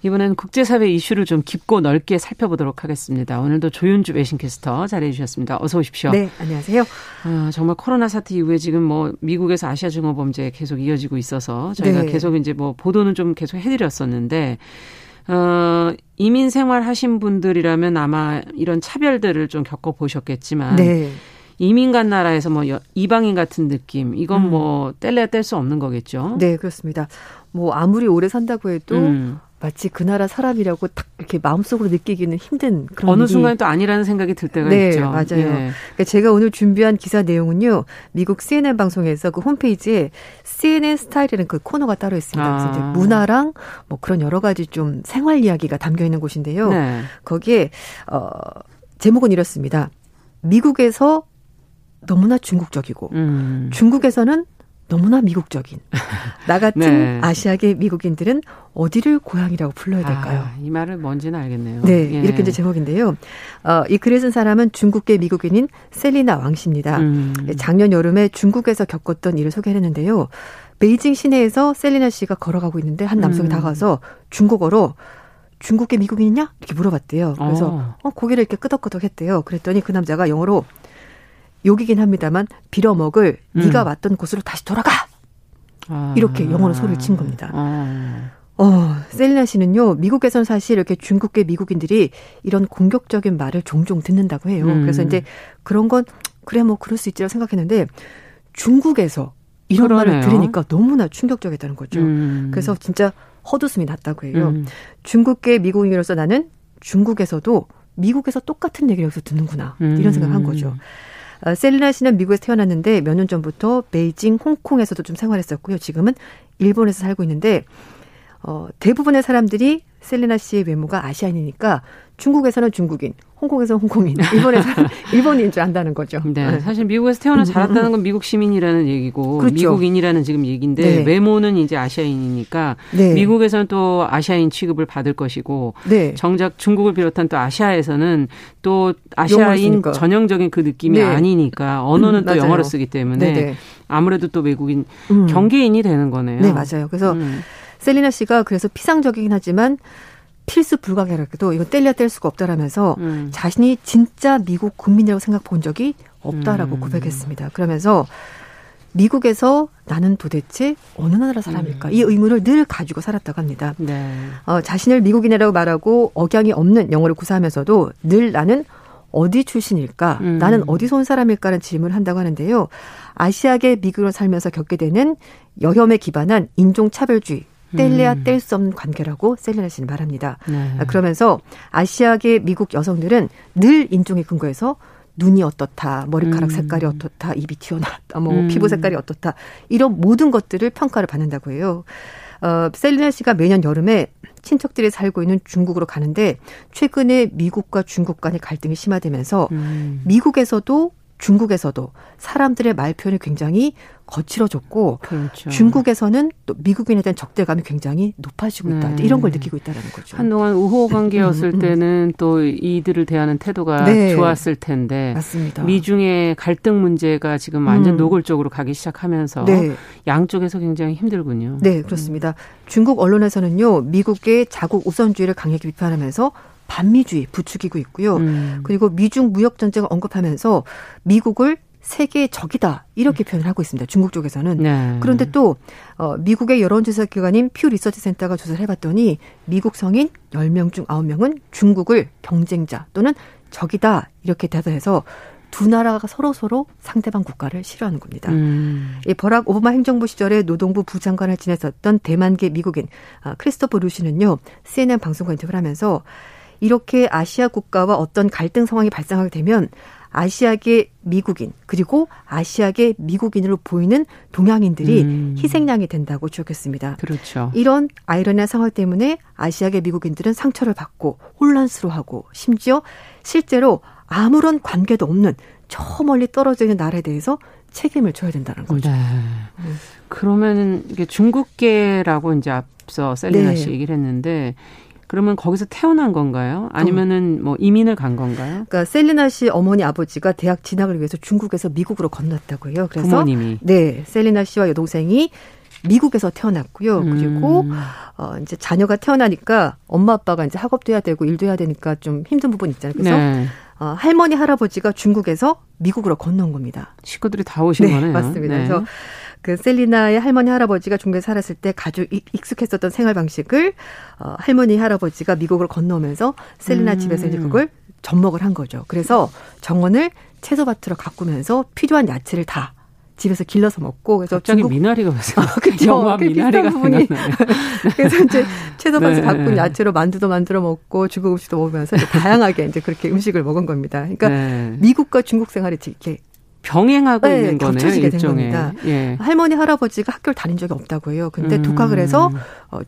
이번엔 국제사회 이슈를 좀 깊고 넓게 살펴보도록 하겠습니다. 오늘도 조윤주 외신캐스터 자리해 주셨습니다. 어서 오십시오. 네, 안녕하세요. 아, 정말 코로나 사태 이후에 지금 뭐 미국에서 아시아 증오 범죄 계속 이어지고 있어서 저희가 네. 계속 이제 뭐 보도는 좀 계속 해드렸었는데 어, 이민 생활 하신 분들이라면 아마 이런 차별들을 좀 겪어보셨겠지만. 네. 이민 간 나라에서 뭐 이방인 같은 느낌, 이건 뭐 뗄래야 뗄 수 없는 거겠죠. 네, 그렇습니다. 뭐 아무리 오래 산다고 해도 음. 마치 그 나라 사람이라고 딱 이렇게 마음속으로 느끼기는 힘든 그런 어느 순간 또 아니라는 생각이 들 때가 네, 있죠. 네, 맞아요. 예. 그러니까 제가 오늘 준비한 기사 내용은요, 미국 씨엔엔 방송에서 그 홈페이지에 씨엔엔 스타일이라는 그 코너가 따로 있습니다. 그래서 아. 이제 문화랑 뭐 그런 여러 가지 좀 생활 이야기가 담겨 있는 곳인데요. 네. 거기에 어, 제목은 이렇습니다. 미국에서 너무나 중국적이고 음. 중국에서는 너무나 미국적인 나 같은 네. 아시아계 미국인들은 어디를 고향이라고 불러야 될까요? 아, 이 말은 뭔지는 알겠네요. 네, 예. 이렇게 이제 제목인데요. 어, 이 글을 쓴 사람은 중국계 미국인인 셀리나 왕 씨입니다. 음. 작년 여름에 중국에서 겪었던 일을 소개했는데요. 베이징 시내에서 셀리나 씨가 걸어가고 있는데 한 남성이 음. 다가와서 중국어로 중국계 미국인이냐? 이렇게 물어봤대요. 그래서 어, 고개를 이렇게 끄덕끄덕했대요. 그랬더니 그 남자가 영어로 욕이긴 합니다만 빌어먹을 음. 네가 왔던 곳으로 다시 돌아가. 아. 이렇게 영어로 소리를 친 겁니다. 아. 어, 셀리나 씨는요. 미국에서는 사실 이렇게 중국계 미국인들이 이런 공격적인 말을 종종 듣는다고 해요. 음. 그래서 이제 그런 건 그래 뭐 그럴 수 있지라고 생각했는데 중국에서 이런 그러네요. 말을 들으니까 너무나 충격적이었다는 거죠. 음. 그래서 진짜 헛웃음이 났다고 해요. 음. 중국계 미국인으로서 나는 중국에서도 미국에서 똑같은 얘기를 여기서 듣는구나. 음. 이런 생각을 한 거죠. 셀리나 씨는 미국에서 태어났는데 몇 년 전부터 베이징, 홍콩에서도 좀 생활했었고요. 지금은 일본에서 살고 있는데 어, 대부분의 사람들이 셀리나 씨의 외모가 아시아인이니까 중국에서는 중국인, 홍콩에서는 홍콩인, 일본에서는 일본인 줄 안다는 거죠. 네, 사실 미국에서 태어나 자랐다는 건 미국 시민이라는 얘기고 그렇죠. 미국인이라는 지금 얘기인데 네. 외모는 이제 아시아인이니까 네. 미국에서는 또 아시아인 취급을 받을 것이고 네. 정작 중국을 비롯한 또 아시아에서는 또 아시아인 전형적인 그 느낌이 네. 아니니까 언어는 음, 또 맞아요. 영어로 쓰기 때문에 네네. 아무래도 또 외국인 음. 경계인이 되는 거네요. 네, 맞아요. 그래서 음. 셀리나 씨가 그래서 피상적이긴 하지만 필수 불가결하게도 이거 뗄래야 뗄 수가 없다라면서 음. 자신이 진짜 미국 국민이라고 생각 본 적이 없다라고 음. 고백했습니다. 그러면서 미국에서 나는 도대체 어느 나라 사람일까? 음. 이 의문을 늘 가지고 살았다고 합니다. 네. 어, 자신을 미국인이라고 말하고 억양이 없는 영어를 구사하면서도 늘 나는 어디 출신일까? 음. 나는 어디서 온 사람일까라는 질문을 한다고 하는데요. 아시아계 미국으로 살면서 겪게 되는 여혐에 기반한 인종차별주의. 뗄래야 음. 뗄 수 없는 관계라고 셀리나 씨는 말합니다. 네. 그러면서 아시아계 미국 여성들은 늘 인종에 근거해서 눈이 어떻다, 머리카락 음. 색깔이 어떻다, 입이 튀어나왔다, 뭐 음. 피부 색깔이 어떻다 이런 모든 것들을 평가를 받는다고 해요. 어, 셀리나 씨가 매년 여름에 친척들이 살고 있는 중국으로 가는데 최근에 미국과 중국 간의 갈등이 심화되면서 음. 미국에서도 중국에서도 사람들의 말 표현이 굉장히 거칠어졌고 그렇죠. 중국에서는 또 미국인에 대한 적대감이 굉장히 높아지고 있다. 네. 이런 걸 느끼고 있다는 거죠. 한동안 우호 관계였을 음, 음. 때는 또 이들을 대하는 태도가 네. 좋았을 텐데 맞습니다. 미중의 갈등 문제가 지금 완전 음. 노골적으로 가기 시작하면서 네. 양쪽에서 굉장히 힘들군요. 네, 그렇습니다. 음. 중국 언론에서는요. 미국의 자국 우선주의를 강하게 비판하면서 반미주의 부추기고 있고요. 음. 그리고 미중 무역전쟁을 언급하면서 미국을 세계의 적이다 이렇게 표현을 하고 있습니다. 중국 쪽에서는. 네. 그런데 또 미국의 여론조사기관인 퓨 리서치 센터가 조사를 해봤더니 미국 성인 열 명 중 아홉 명은 중국을 경쟁자 또는 적이다 이렇게 대사해서 두 나라가 서로서로 상대방 국가를 싫어하는 겁니다. 음. 이 버락 오바마 행정부 시절에 노동부 부장관을 지냈었던 대만계 미국인 크리스토퍼 루시는요. 씨엔엔 방송과 인터뷰를 하면서 이렇게 아시아 국가와 어떤 갈등 상황이 발생하게 되면 아시아계 미국인 그리고 아시아계 미국인으로 보이는 동양인들이 음. 희생양이 된다고 지적했습니다. 그렇죠. 이런 아이러니한 상황 때문에 아시아계 미국인들은 상처를 받고 혼란스러워하고 심지어 실제로 아무런 관계도 없는 저 멀리 떨어져 있는 나라에 대해서 책임을 져야 된다는 거죠. 네. 음. 그러면 이게 중국계라고 이제 앞서 셀리나 네. 씨 얘기를 했는데 그러면 거기서 태어난 건가요? 아니면은 뭐 이민을 간 건가요? 그러니까 셀리나 씨 어머니 아버지가 대학 진학을 위해서 중국에서 미국으로 건넜다고 해요. 그래서 부모님이. 네, 셀리나 씨와 여동생이 미국에서 태어났고요. 그리고 음. 어, 이제 자녀가 태어나니까 엄마 아빠가 이제 학업도 해야 되고 일도 해야 되니까 좀 힘든 부분 있잖아요. 그래서 네. 어, 할머니 할아버지가 중국에서 미국으로 건너온 겁니다. 식구들이 다 오신 네, 거네요. 맞습니다. 네. 그래서 그 셀리나의 할머니 할아버지가 중국에 살았을 때 가족 익숙했었던 생활 방식을 어, 할머니 할아버지가 미국으로 건너오면서 셀리나 음. 집에서 이제 그걸 접목을 한 거죠. 그래서 정원을 채소밭으로 가꾸면서 필요한 야채를 다 집에서 길러서 먹고 그래서 갑자기 중국... 미나리가 왔어요. 아, 그렇죠. 영화 미나리가 부분이 그래서 이제 채소밭에서 가꾼 네. 야채로 만두도 만들어 먹고 중국 음식도 먹으면서 이제 다양하게 이제 그렇게 음식을 먹은 겁니다. 그러니까 네. 미국과 중국 생활이 이렇게 병행하고 네, 있는 거네요. 겹쳐지게 된 겁니다. 예. 할머니 할아버지가 학교를 다닌 적이 없다고 해요. 근데 음. 독학을 해서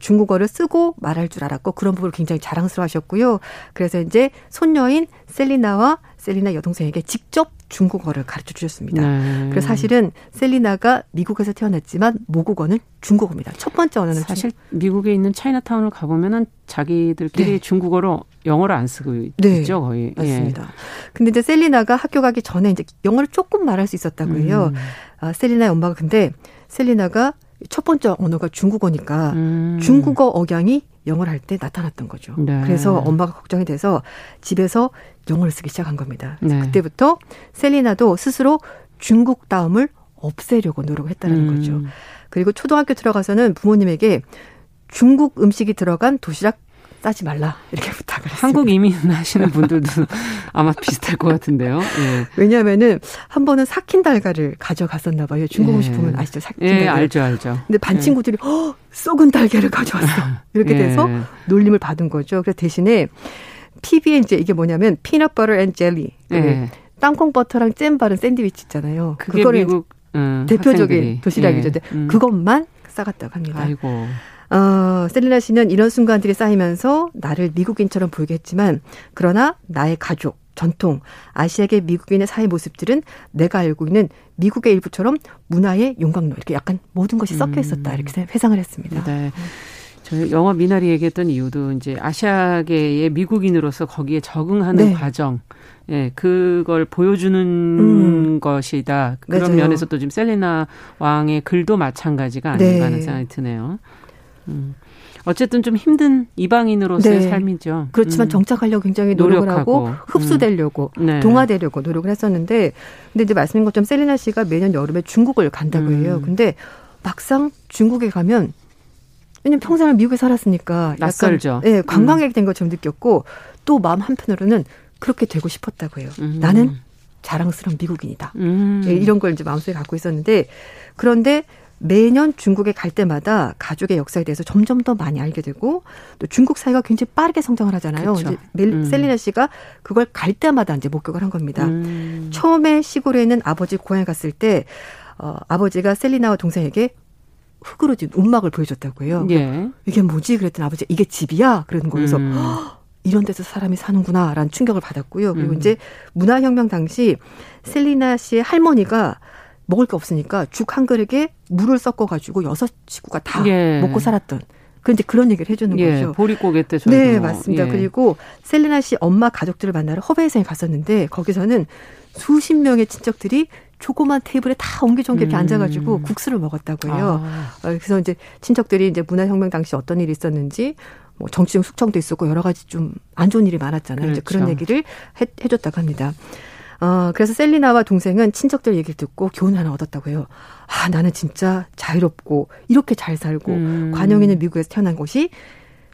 중국어를 쓰고 말할 줄 알았고 그런 부분을 굉장히 자랑스러워하셨고요. 그래서 이제 손녀인 셀리나와 셀리나 여동생에게 직접 중국어를 가르쳐 주셨습니다. 네. 그래서 사실은 셀리나가 미국에서 태어났지만 모국어는 중국어입니다. 첫 번째 언어는 사실 중... 미국에 있는 차이나타운을 가보면은 자기들끼리 네. 중국어로 영어를 안 쓰고 네. 있죠, 거의. 맞습니다. 예. 근데 이제 셀리나가 학교 가기 전에 이제 영어를 조금 말할 수 있었다고 해요. 음. 아, 셀리나의 엄마가 근데 셀리나가 첫 번째 언어가 중국어니까 음. 중국어 억양이 영어를 할 때 나타났던 거죠. 네. 그래서 엄마가 걱정이 돼서 집에서 영어를 쓰기 시작한 겁니다. 네. 그때부터 셀리나도 스스로 중국다움을 없애려고 노력했다는 음. 거죠. 그리고 초등학교 들어가서는 부모님에게 중국 음식이 들어간 도시락 싸지 말라 이렇게 부탁을 했습니다. 한국 이민하시는 분들도 아마 비슷할 것 같은데요. 예. 왜냐하면은 한 번은 삭힌 달걀을 가져갔었나 봐요. 중국 음식 예. 보면 아시죠? 삭힌 예, 달걀. 알죠, 알죠. 근데 반 친구들이 예. 허, 썩은 달걀을 가져왔어. 이렇게 예. 돼서 놀림을 받은 거죠. 그래서 대신에 피비엔 이제 이게 뭐냐면 피넛 버터 앤 젤리. 예. 땅콩 버터랑 잼 바른 샌드위치 있잖아요. 그거를 미국 음, 대표적인 학생들이. 도시락이죠. 예. 음. 그것만 싸갔다고 합니다. 아이고. 어, 셀리나 씨는 이런 순간들이 쌓이면서 나를 미국인처럼 보이게 했지만 그러나 나의 가족, 전통, 아시아계 미국인의 사회 모습들은 내가 알고 있는 미국의 일부처럼 문화의 용광로 이렇게 약간 모든 것이 섞여 있었다 이렇게 회상을 했습니다. 네. 저희 영화 미나리 얘기했던 이유도 이제 아시아계의 미국인으로서 거기에 적응하는 네. 과정. 예, 그걸 보여주는 음. 것이다. 그런 맞아요. 면에서 또 지금 셀리나 왕의 글도 마찬가지가 아닌가 네. 하는 생각이 드네요. 음. 어쨌든 좀 힘든 이방인으로서의 네. 삶이죠. 그렇지만 음. 정착하려고 굉장히 노력을 노력하고. 하고 흡수되려고 음. 네. 동화되려고 노력을 했었는데 근데 이제 말씀드린 것처럼 셀리나 씨가 매년 여름에 중국을 간다고 음. 해요. 근데 막상 중국에 가면 왜냐면 평생을 미국에 살았으니까 낯설죠. 예, 네, 관광객이 된 것처럼 느꼈고 또 마음 한편으로는 그렇게 되고 싶었다고 해요. 음. 나는 자랑스러운 미국인이다. 음. 네, 이런 걸 이제 마음속에 갖고 있었는데 그런데 매년 중국에 갈 때마다 가족의 역사에 대해서 점점 더 많이 알게 되고 또 중국 사회가 굉장히 빠르게 성장을 하잖아요. 이제 음. 셀리나 씨가 그걸 갈 때마다 이제 목격을 한 겁니다. 음. 처음에 시골에 있는 아버지 고향에 갔을 때 어, 아버지가 셀리나와 동생에게 흙으로 지은 움막을 보여줬다고 해요. 예. 이게 뭐지? 그랬더니 아버지가 이게 집이야? 그러는 거에서 음. 이런 데서 사람이 사는구나 라는 충격을 받았고요. 그리고 음. 이제 문화혁명 당시 셀리나 씨의 할머니가 먹을 게 없으니까 죽 한 그릇에 물을 섞어가지고 여섯 식구가 다 예. 먹고 살았던 그런데 그런 얘기를 해주는 예. 거죠. 보릿고개 때 저도. 네, 맞습니다. 예. 그리고 셀리나 씨 엄마 가족들을 만나러 허베이성에 갔었는데 거기서는 수십 명의 친척들이 조그만 테이블에 다 옹기종기 이렇게 음. 앉아가지고 국수를 먹었다고 해요. 아. 그래서 이제 친척들이 이제 문화혁명 당시 어떤 일이 있었는지 뭐 정치적 숙청도 있었고 여러 가지 좀 안 좋은 일이 많았잖아요. 그렇죠. 이제 그런 얘기를 해, 해줬다고 합니다. 어, 그래서 셀리나와 동생은 친척들 얘기를 듣고 교훈 하나 얻었다고 해요. 아, 나는 진짜 자유롭고 이렇게 잘 살고 음. 관용이는 미국에서 태어난 것이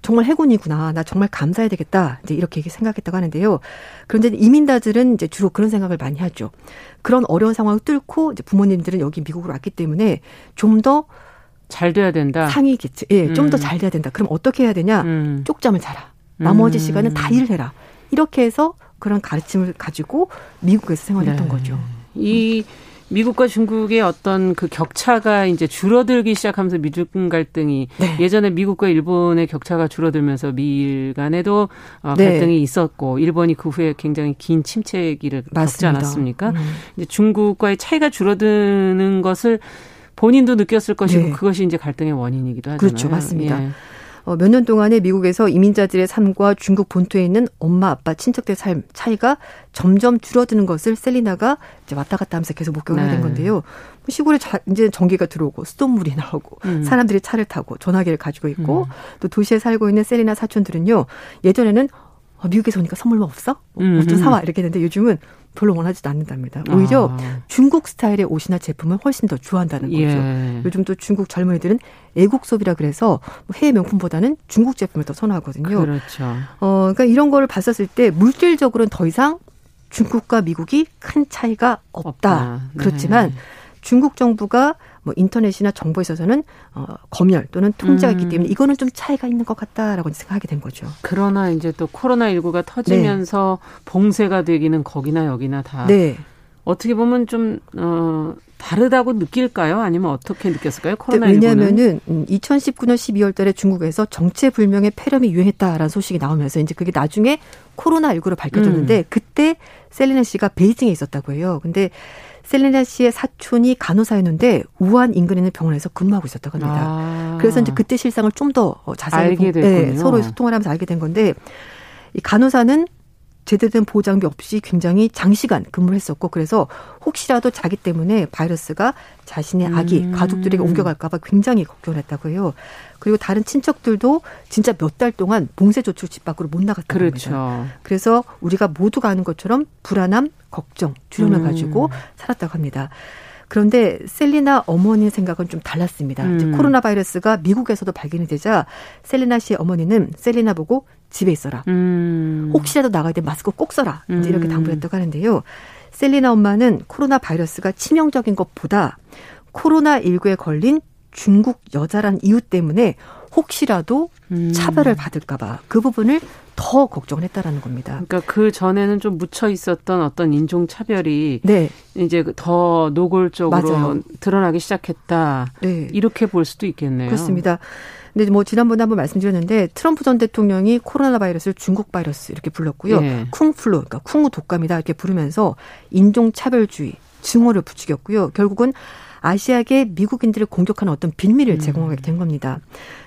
정말 행운이구나. 나 정말 감사해야 되겠다. 이제 이렇게 생각했다고 하는데요. 그런데 이민자들은 이제 주로 그런 생각을 많이 하죠. 그런 어려운 상황을 뚫고 이제 부모님들은 여기 미국으로 왔기 때문에 좀 더 잘 돼야 된다. 상위 계층, 예, 음. 좀 더 잘 돼야 된다. 그럼 어떻게 해야 되냐? 음. 쪽잠을 자라. 나머지 음. 시간은 다 일을 해라. 이렇게 해서 그런 가르침을 가지고 미국에서 생활했던 네. 거죠. 이 미국과 중국의 어떤 그 격차가 이제 줄어들기 시작하면서 미중 갈등이 네. 예전에 미국과 일본의 격차가 줄어들면서 미일 간에도 네. 갈등이 있었고 일본이 그 후에 굉장히 긴 침체기를 겪지 않았습니까? 음. 이제 중국과의 차이가 줄어드는 것을 본인도 느꼈을 것이고 네. 그것이 이제 갈등의 원인이기도 하잖아요. 그렇죠. 맞습니다. 예. 몇 년 동안에 미국에서 이민자들의 삶과 중국 본토에 있는 엄마, 아빠, 친척들의 삶 차이가 점점 줄어드는 것을 셀리나가 이제 왔다 갔다 하면서 계속 목격을 네. 된 건데요. 시골에 자, 이제 전기가 들어오고 수돗물이 나오고 음. 사람들이 차를 타고 전화기를 가지고 있고 음. 또 도시에 살고 있는 셀리나 사촌들은요. 예전에는 미국에서 오니까 선물만 없어? 음. 옷 좀 사와 이렇게 했는데 요즘은 별로 원하지도 않는답니다. 오히려 아. 중국 스타일의 옷이나 제품을 훨씬 더 좋아한다는 거죠. 예. 요즘 또 중국 젊은이들은 애국 소비라 그래서 해외 명품보다는 중국 제품을 더 선호하거든요. 그렇죠. 어, 그러니까 이런 거를 봤었을 때 물질적으로는 더 이상 중국과 미국이 큰 차이가 없다. 없다. 네. 그렇지만 중국 정부가 뭐 인터넷이나 정보에 있어서는 어, 검열 또는 통제가 음. 있기 때문에 이거는 좀 차이가 있는 것 같다라고 생각하게 된 거죠. 그러나 이제 또 코로나십구가 터지면서 네. 봉쇄가 되기는 거기나 여기나 다. 네. 어떻게 보면 좀 어, 다르다고 느낄까요? 아니면 어떻게 느꼈을까요? 코로나십구는. 왜냐하면은 이천십구 년 십이월 달에 중국에서 정체불명의 폐렴이 유행했다라는 소식이 나오면서 이제 그게 나중에 코로나십구로 밝혀졌는데 음. 그때 셀리나 씨가 베이징에 있었다고 해요. 근데 셀리나 씨의 사촌이 간호사였는데 우한 인근에 있는 병원에서 근무하고 있었다고 합니다. 아. 그래서 이제 그때 실상을 좀 더 자세히 알게 본, 네, 서로 소통을 하면서 알게 된 건데 이 간호사는 제대로 된 보호장비 없이 굉장히 장시간 근무를 했었고 그래서 혹시라도 자기 때문에 바이러스가 자신의 아기, 음. 가족들에게 옮겨갈까 봐 굉장히 걱정을 했다고 해요. 그리고 다른 친척들도 진짜 몇 달 동안 봉쇄 조치로 집 밖으로 못 나갔다고 그렇죠. 합니다. 그래서 우리가 모두가 아는 것처럼 불안함, 걱정, 두려움을 음. 가지고 살았다고 합니다. 그런데 셀리나 어머니의 생각은 좀 달랐습니다. 음. 이제 코로나 바이러스가 미국에서도 발견이 되자 셀리나 씨의 어머니는 셀리나 보고 집에 있어라. 음. 혹시라도 나가야 되면 마스크 꼭 써라. 이제 이렇게 당부를 했다고 하는데요. 셀리나 엄마는 코로나 바이러스가 치명적인 것보다 코로나십구에 걸린 중국 여자란 이유 때문에 혹시라도 음. 차별을 받을까 봐 그 부분을 더 걱정을 했다라는 겁니다. 그러니까 그 전에는 좀 묻혀 있었던 어떤 인종 차별이 네. 이제 더 노골적으로 맞아요. 드러나기 시작했다. 네. 이렇게 볼 수도 있겠네요. 그렇습니다. 근데 뭐 지난번에 한번 말씀드렸는데 트럼프 전 대통령이 코로나 바이러스를 중국 바이러스 이렇게 불렀고요. 네. 쿵플루, 그러니까 쿵우 독감이다 이렇게 부르면서 인종 차별주의 증오를 부추겼고요. 결국은 아시아계 미국인들을 공격하는 어떤 빌미를 제공하게 된 겁니다.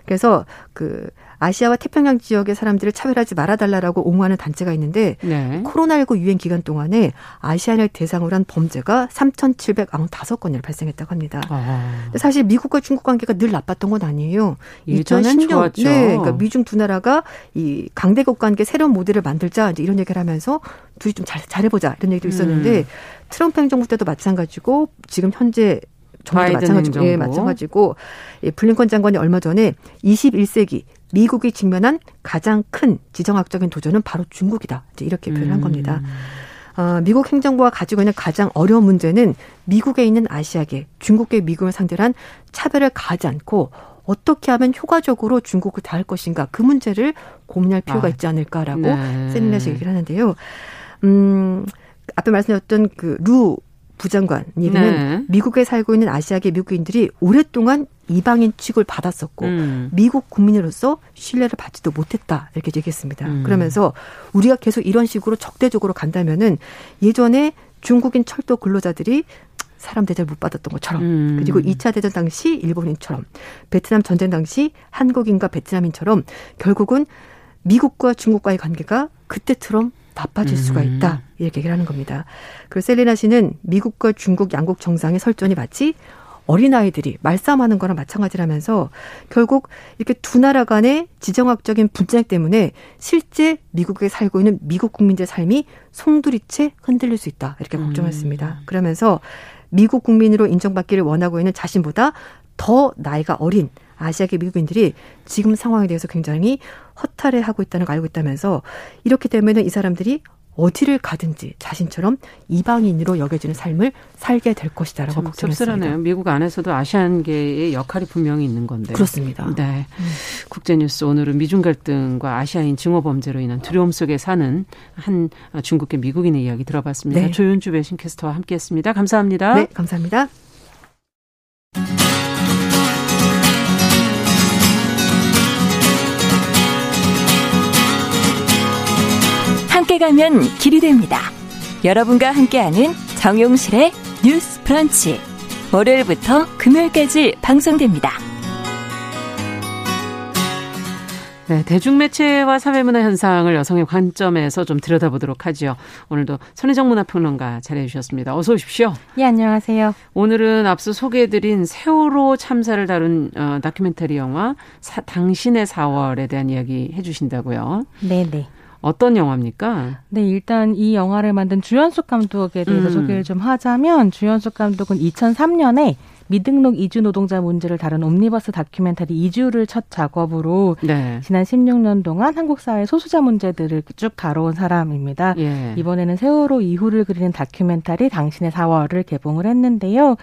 그래서 그 아시아와 태평양 지역의 사람들을 차별하지 말아달라라고 옹호하는 단체가 있는데 네. 코로나십구 유행 기간 동안에 아시아인을 대상으로 한 범죄가 삼천칠백구십오 건이나 발생했다고 합니다. 아. 사실 미국과 중국 관계가 늘 나빴던 건 아니에요. 예전엔 좋았죠. 네, 그러니까 미중 두 나라가 이 강대국 관계 새로운 모델을 만들자 이제 이런 얘기를 하면서 둘이 좀 잘, 잘해보자 이런 얘기도 있었는데 음. 트럼프 행정부 때도 마찬가지고 지금 현재 정부도 마찬가지고, 예, 마찬가지고 예, 블링컨 장관이 얼마 전에 이십일 세기 미국이 직면한 가장 큰 지정학적인 도전은 바로 중국이다. 이제 이렇게 표현한 음. 겁니다. 어, 미국 행정부가 가지고 있는 가장 어려운 문제는 미국에 있는 아시아계, 중국계 미국을 상대로 한 차별을 가하지 않고 어떻게 하면 효과적으로 중국을 대할 것인가 그 문제를 고민할 필요가 아. 있지 않을까라고 네. 셀리나 씨 얘기를 하는데요. 음, 앞에 말씀드렸던 그 루 부장관 얘기는 네. 미국에 살고 있는 아시아계 미국인들이 오랫동안 이방인 취급을 받았었고 음. 미국 국민으로서 신뢰를 받지도 못했다 이렇게 얘기했습니다. 음. 그러면서 우리가 계속 이런 식으로 적대적으로 간다면은 예전에 중국인 철도 근로자들이 사람 대접 못 받았던 것처럼 음. 그리고 이 차 대전 당시 일본인처럼 베트남 전쟁 당시 한국인과 베트남인처럼 결국은 미국과 중국과의 관계가 그때처럼 바빠질 음. 수가 있다. 이렇게 얘기를 하는 겁니다. 그리고 셀리나 씨는 미국과 중국 양국 정상의 설전이 마치 어린아이들이 말싸움하는 거랑 마찬가지라면서 결국 이렇게 두 나라 간의 지정학적인 분쟁 때문에 실제 미국에 살고 있는 미국 국민들의 삶이 송두리째 흔들릴 수 있다. 이렇게 걱정했습니다. 그러면서 미국 국민으로 인정받기를 원하고 있는 자신보다 더 나이가 어린 아시아계 미국인들이 지금 상황에 대해서 굉장히 허탈해하고 있다는 걸 알고 있다면서 이렇게 되면 이 사람들이 어디를 가든지 자신처럼 이방인으로 여겨지는 삶을 살게 될 것이다라고 걱정했습니다. 씁쓸하네요. 미국 안에서도 아시안계의 역할이 분명히 있는 건데. 그렇습니다. 네, 음. 국제뉴스 오늘은 미중 갈등과 아시아인 증오 범죄로 인한 두려움 속에 사는 한 중국계 미국인의 이야기 들어봤습니다. 네. 조윤주 외신캐스터와 함께했습니다. 감사합니다. 네, 감사합니다. 함께 가면 길이 됩니다. 여러분과 함께하는 정용실의 뉴스 브런치. 월요일부터 금요일까지 방송됩니다. 네, 대중매체와 사회문화 현상을 여성의 관점에서 좀 들여다보도록 하죠. 오늘도 선혜정 문화평론가 자리해 주셨습니다. 어서 오십시오. 예, 안녕하세요. 오늘은 앞서 소개해드린 세월호 참사를 다룬 어, 다큐멘터리 영화 사, 당신의 사월에 대한 이야기 해주신다고요. 네네. 어떤 영화입니까? 네, 일단 이 영화를 만든 주현숙 감독에 대해서 음. 소개를 좀 하자면, 주현숙 감독은 이천삼 년에 미등록 이주 노동자 문제를 다룬 옴니버스 다큐멘터리 이주를 첫 작업으로 네. 지난 십육 년 동안 한국 사회 소수자 문제들을 쭉 다뤄온 사람입니다. 예. 이번에는 세월호 이후를 그리는 다큐멘터리 당신의 사월을 개봉을 했는데요.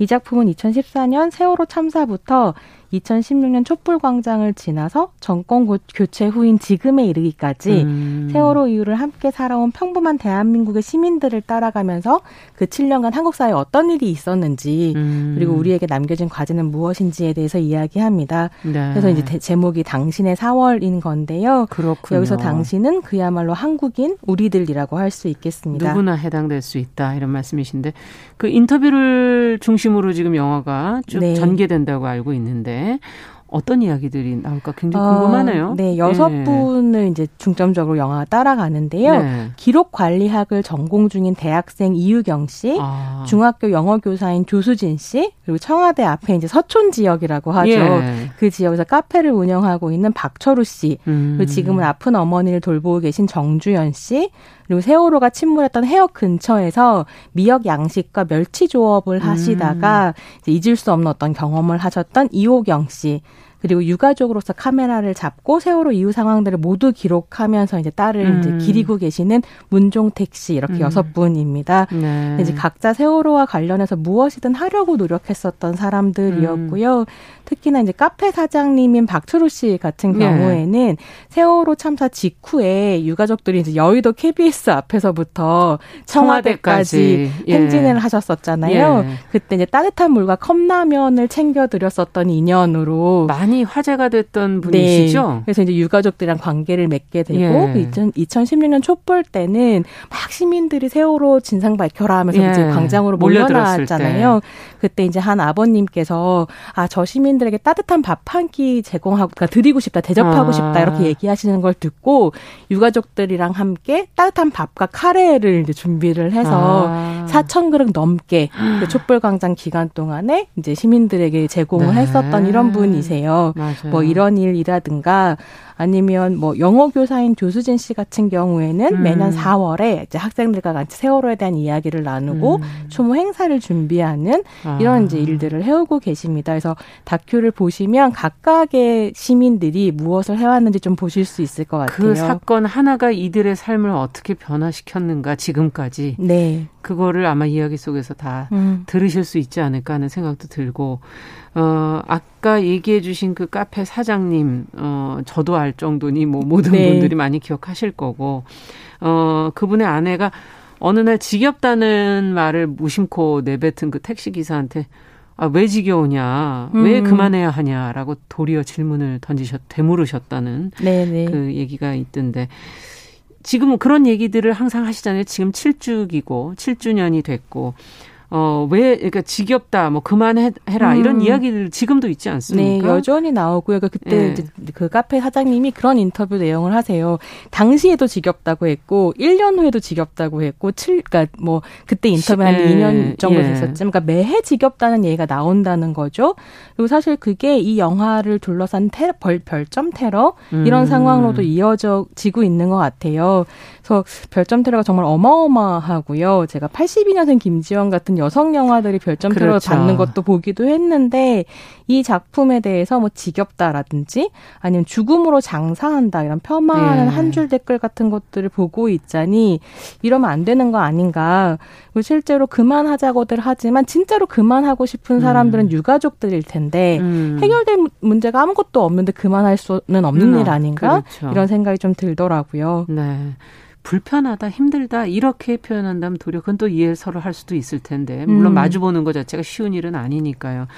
이 작품은 이천십사 년 세월호 참사부터 이천십육 년 촛불광장을 지나서 정권 교체 후인 지금에 이르기까지 음. 세월호 이후를 함께 살아온 평범한 대한민국의 시민들을 따라가면서 그 칠 년간 한국 사회에 어떤 일이 있었는지 음. 그리고 우리에게 남겨진 과제는 무엇인지에 대해서 이야기합니다. 네. 그래서 이제 대, 제목이 당신의 사월인 건데요. 그렇군요. 여기서 당신은 그야말로 한국인 우리들이라고 할 수 있겠습니다. 누구나 해당될 수 있다 이런 말씀이신데, 그 인터뷰를 중심으로 지금 영화가 쭉 네. 전개된다고 알고 있는데 어떤 이야기들이 나올까 굉장히 어, 궁금하네요. 네, 여섯 네. 분을 이제 중점적으로 영화가 따라가는데요. 네. 기록 관리학을 전공 중인 대학생 이유경 씨, 아. 중학교 영어 교사인 조수진 씨, 그리고 청와대 앞에 이제 서촌 지역이라고 하죠. 예. 그 지역에서 카페를 운영하고 있는 박철우 씨, 음. 그리고 지금은 아픈 어머니를 돌보고 계신 정주연 씨. 그리고 세월호가 침몰했던 해역 근처에서 미역 양식과 멸치 조업을 하시다가 음. 이제 잊을 수 없는 어떤 경험을 하셨던 이호경 씨. 그리고 유가족으로서 카메라를 잡고 세월호 이후 상황들을 모두 기록하면서 이제 딸을 음. 이제 기리고 계시는 문종택 씨, 이렇게 음. 여섯 분입니다. 네. 이제 각자 세월호와 관련해서 무엇이든 하려고 노력했었던 사람들이었고요. 음. 특히나 이제 카페 사장님인 박철우 씨 같은 경우에는 네. 세월호 참사 직후에 유가족들이 이제 여의도 케이비에스 앞에서부터 청와대까지, 청와대까지. 예. 행진을 하셨었잖아요. 예. 그때 이제 따뜻한 물과 컵라면을 챙겨드렸었던 인연으로 많이 화제가 됐던 분이시죠? 네. 그래서 이제 유가족들이랑 관계를 맺게 되고 예. 이천십육 년 촛불 때는 막 시민들이 세월호 진상 밝혀라 하면서 예. 이제 광장으로 몰려나왔잖아요. 그때 이제 한 아버님께서 아, 저 시민들에게 따뜻한 밥 한 끼 제공하고, 그러니까 드리고 싶다, 대접하고 아. 싶다 이렇게 얘기하시는 걸 듣고 유가족들이랑 함께 따뜻한 밥과 카레를 이제 준비를 해서 아. 사천 그릇 넘게 그 촛불 광장 기간 동안에 이제 시민들에게 제공을 네. 했었던 이런 분이세요. 맞아요. 뭐 이런 일이라든가 아니면 뭐 영어 교사인 조수진 씨 같은 경우에는 음. 매년 사월에 이제 학생들과 같이 세월호에 대한 이야기를 나누고 음. 추모 행사를 준비하는 아. 이런 이제 일들을 해오고 계십니다. 그래서 다큐를 보시면 각각의 시민들이 무엇을 해왔는지 좀 보실 수 있을 것 같아요. 그 사건 하나가 이들의 삶을 어떻게 변화시켰는가 지금까지. 네. 그거를 아마 이야기 속에서 다 음. 들으실 수 있지 않을까 하는 생각도 들고, 어, 아까 얘기해 주신 그 카페 사장님, 어, 저도 알 정도니 뭐 모든 네. 분들이 많이 기억하실 거고, 어, 그분의 아내가 어느 날 지겹다는 말을 무심코 내뱉은 그 택시기사한테 아, 왜 지겨우냐, 음. 왜 그만해야 하냐라고 도리어 질문을 던지셨, 되물으셨다는 네네. 그 얘기가 있던데, 지금 그런 얘기들을 항상 하시잖아요. 지금 칠 주기고 칠 주년이 됐고, 어, 왜, 그러니까 지겹다, 뭐 그만해라 음. 이런 이야기들 지금도 있지 않습니까? 네, 여전히 나오고요. 그러니까 그때 네. 이제 그 카페 사장님이 그런 인터뷰 내용을 하세요. 당시에도 지겹다고 했고, 일 년 후에도 지겹다고 했고, 칠, 그러니까 뭐 그때 인터뷰 한 네. 이 년 정도 네. 됐었지만, 그러니까 매해 지겹다는 얘기가 나온다는 거죠. 그리고 사실 그게 이 영화를 둘러싼 테러, 벌, 별점 테러 이런 음. 상황으로도 이어지고 있는 것 같아요. 그래서 별점 테러가 정말 어마어마하고요. 제가 팔십이 년생 김지원 같은 여성 영화들이 별점 테러 그렇죠. 받는 것도 보기도 했는데, 이 작품에 대해서 뭐 지겹다라든지 아니면 죽음으로 장사한다 이런 폄하하는 네. 한 줄 댓글 같은 것들을 보고 있자니 이러면 안 되는 거 아닌가. 그리고 실제로 그만하자고들 하지만 진짜로 그만하고 싶은 사람들은 음. 유가족들일 텐데 음. 해결될 문제가 아무것도 없는데 그만할 수는 없는 음. 일 아닌가 그렇죠. 이런 생각이 좀 들더라고요. 네. 불편하다, 힘들다 이렇게 표현한다면 도리어 그건 또 이해서를 할 수도 있을 텐데, 물론 음. 마주보는 것 자체가 쉬운 일은 아니니까요.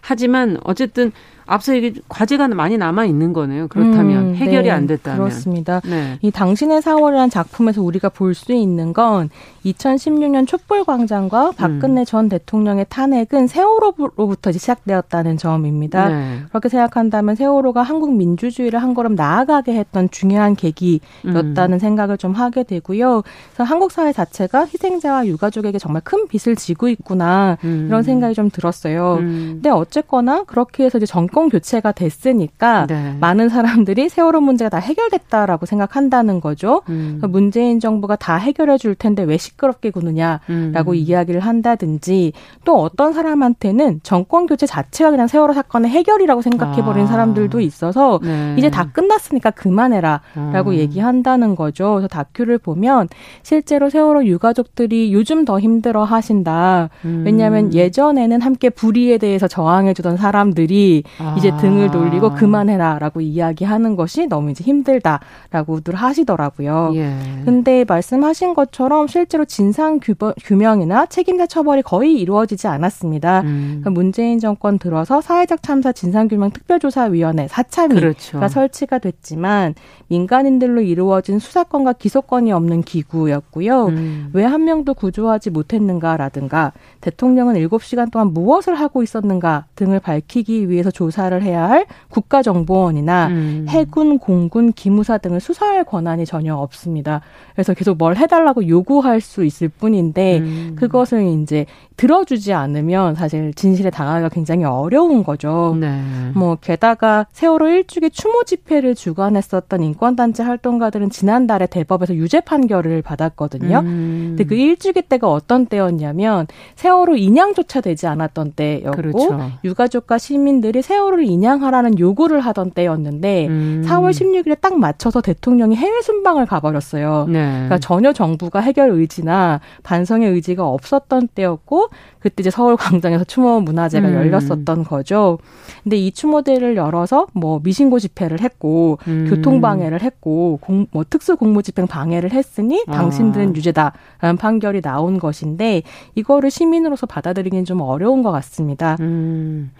하지만 어쨌든 앞서 이게 과제가 많이 남아 있는 거네요. 그렇다면 음, 해결이 네, 안 됐다면. 그렇습니다. 네. 이 당신의 사월이라는 작품에서 우리가 볼 수 있는 건 이천십육 년 촛불광장과 박근혜 음. 전 대통령의 탄핵은 세월호로부터 시작되었다는 점입니다. 네. 그렇게 생각한다면 세월호가 한국 민주주의를 한 걸음 나아가게 했던 중요한 계기였다는 음. 생각을 좀 하게 되고요. 그래서 한국 사회 자체가 희생자와 유가족에게 정말 큰 빚을 지고 있구나 음. 이런 생각이 좀 들었어요. 음. 근데 어쨌거나 그렇게 해서 이제 정권 교체가 됐으니까 네. 많은 사람들이 세월호 문제가 다 해결됐다라고 생각한다는 거죠. 음. 문재인 정부가 다 해결해 줄 텐데 왜 시끄럽게 구느냐라고 음. 이야기를 한다든지 또 어떤 사람한테는 정권 교체 자체가 그냥 세월호 사건의 해결이라고 생각해버린 아. 사람들도 있어서 네. 이제 다 끝났으니까 그만해라 라고 음. 얘기한다는 거죠. 그래서 다큐를 보면 실제로 세월호 유가족들이 요즘 더 힘들어 하신다. 음. 왜냐하면 예전에는 함께 불의에 대해서 저항해주던 사람들이 아. 이제 등을 돌리고 그만해라 라고 이야기하는 것이 너무 이제 힘들다라고들 하시더라고요. 예. 근데 말씀하신 것처럼 실제로 진상 규명이나 책임자 처벌이 거의 이루어지지 않았습니다. 음. 문재인 정권 들어서 사회적 참사 진상규명 특별조사위원회 사참위가 그렇죠. 설치가 됐지만 민간인들로 이루어진 수사권과 기소권이 없는 기구였고요. 음. 왜 한 명도 구조하지 못했는가라든가 대통령은 일곱 시간 동안 무엇을 하고 있었는가 등을 밝히기 위해서 조사를 해야 할 국가정보원이나 음. 해군, 공군, 기무사 등을 수사할 권한이 전혀 없습니다. 그래서 계속 뭘 해달라고 요구할 수 있을 뿐인데 음. 그것을 이제 들어주지 않으면 사실 진실에 당하기가 굉장히 어려운 거죠. 네. 뭐 게다가 세월호 일주기 추모 집회를 주관했었던 인권단체 활동가들은 지난달에 대법에서 유죄 판결을 받았거든요. 음. 근데 그 일주기 때가 어떤 때였냐면 세월호 인양조차 되지 않았던 때였고 그렇죠. 유가족과 시민들이 세월호를 인양하라는 요구를 하던 때였는데 음. 사월 십육일에 딱 맞춰서 대통령이 해외 순방을 가버렸어요. 네. 그러니까 전혀 정부가 해결 의지나 반성의 의지가 없었던 때였고 그때 이제 서울 광장에서 추모 문화제가 음. 열렸었던 거죠. 근데 이 추모대를 열어서 뭐 미신고 집회를 했고 음. 교통 방해를 했고 공, 뭐 특수 공무 집행 방해를 했으니 아. 당신들은 유죄다라는 판결이 나온 것인데 이거를 시민으로서 받아들이기는 좀 어려운 것 같습니다. 음.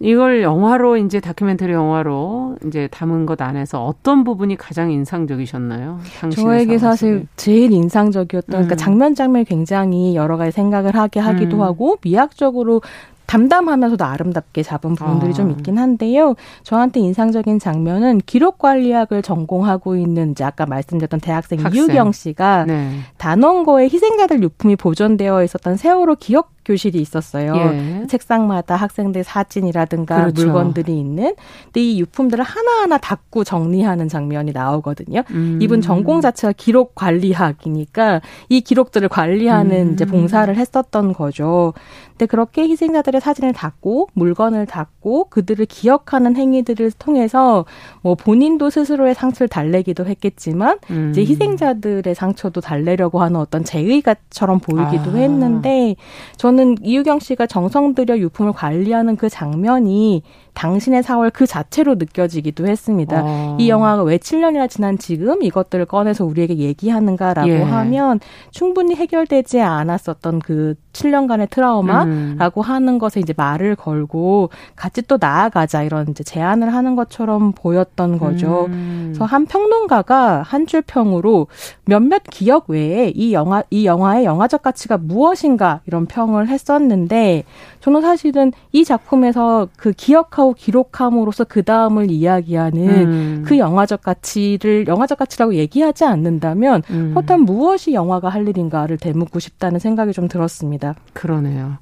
이걸 영화로 이제 다큐멘터리 영화로 이제 담은 것 안에서 어떤 부분이 가장 인상적이셨나요? 저에게 사실 제일 인상적이었던 음. 그러니까 장면 장면이 굉장히 여러 가지 생각을 하게 하기도 음. 하고 미학적으로 담담하면서도 아름답게 잡은 부분들이 아. 좀 있긴 한데요. 저한테 인상적인 장면은 기록관리학을 전공하고 있는 이제 아까 말씀드렸던 대학생 학생. 이유경 씨가 네. 단원고에 희생자들 유품이 보존되어 있었던 세월호 기억 교실이 있었어요. 예. 책상마다 학생들 사진이라든가 그렇죠. 물건들이 있는. 근데 이 유품들을 하나하나 닦고 정리하는 장면이 나오거든요. 음. 이분 전공 자체가 기록 관리학이니까 이 기록들을 관리하는 음. 이제 봉사를 했었던 거죠. 근데 그렇게 희생자들의 사진을 닦고 물건을 닦고 그들을 기억하는 행위들을 통해서 뭐 본인도 스스로의 상처를 달래기도 했겠지만 음. 이제 희생자들의 상처도 달래려고 하는 어떤 재의가처럼 보이기도 아. 했는데 저는 저는 이유경 씨가 정성 들여 유품을 관리하는 그 장면이 당신의 사월 그 자체로 느껴지기도 했습니다. 어. 이 영화가 왜 칠 년이나 지난 지금 이것들을 꺼내서 우리에게 얘기하는가라고 예. 하면 충분히 해결되지 않았었던 그 칠 년간의 트라우마라고 음. 하는 것에 이제 말을 걸고 같이 또 나아가자 이런 이제 제안을 하는 것처럼 보였던 거죠. 음. 그래서 한 평론가가 한 줄 평으로 몇몇 기억 외에 이 영화 이 영화의 영화적 가치가 무엇인가 이런 평을 했었는데 저는 사실은 이 작품에서 그 기억하고 기록함으로써 그 다음을 이야기하는 음. 그 영화적 가치를 영화적 가치라고 얘기하지 않는다면 음. 그렇다면 무엇이 영화가 할 일인가를 되묻고 싶다는 생각이 좀 들었습니다. 그러네요.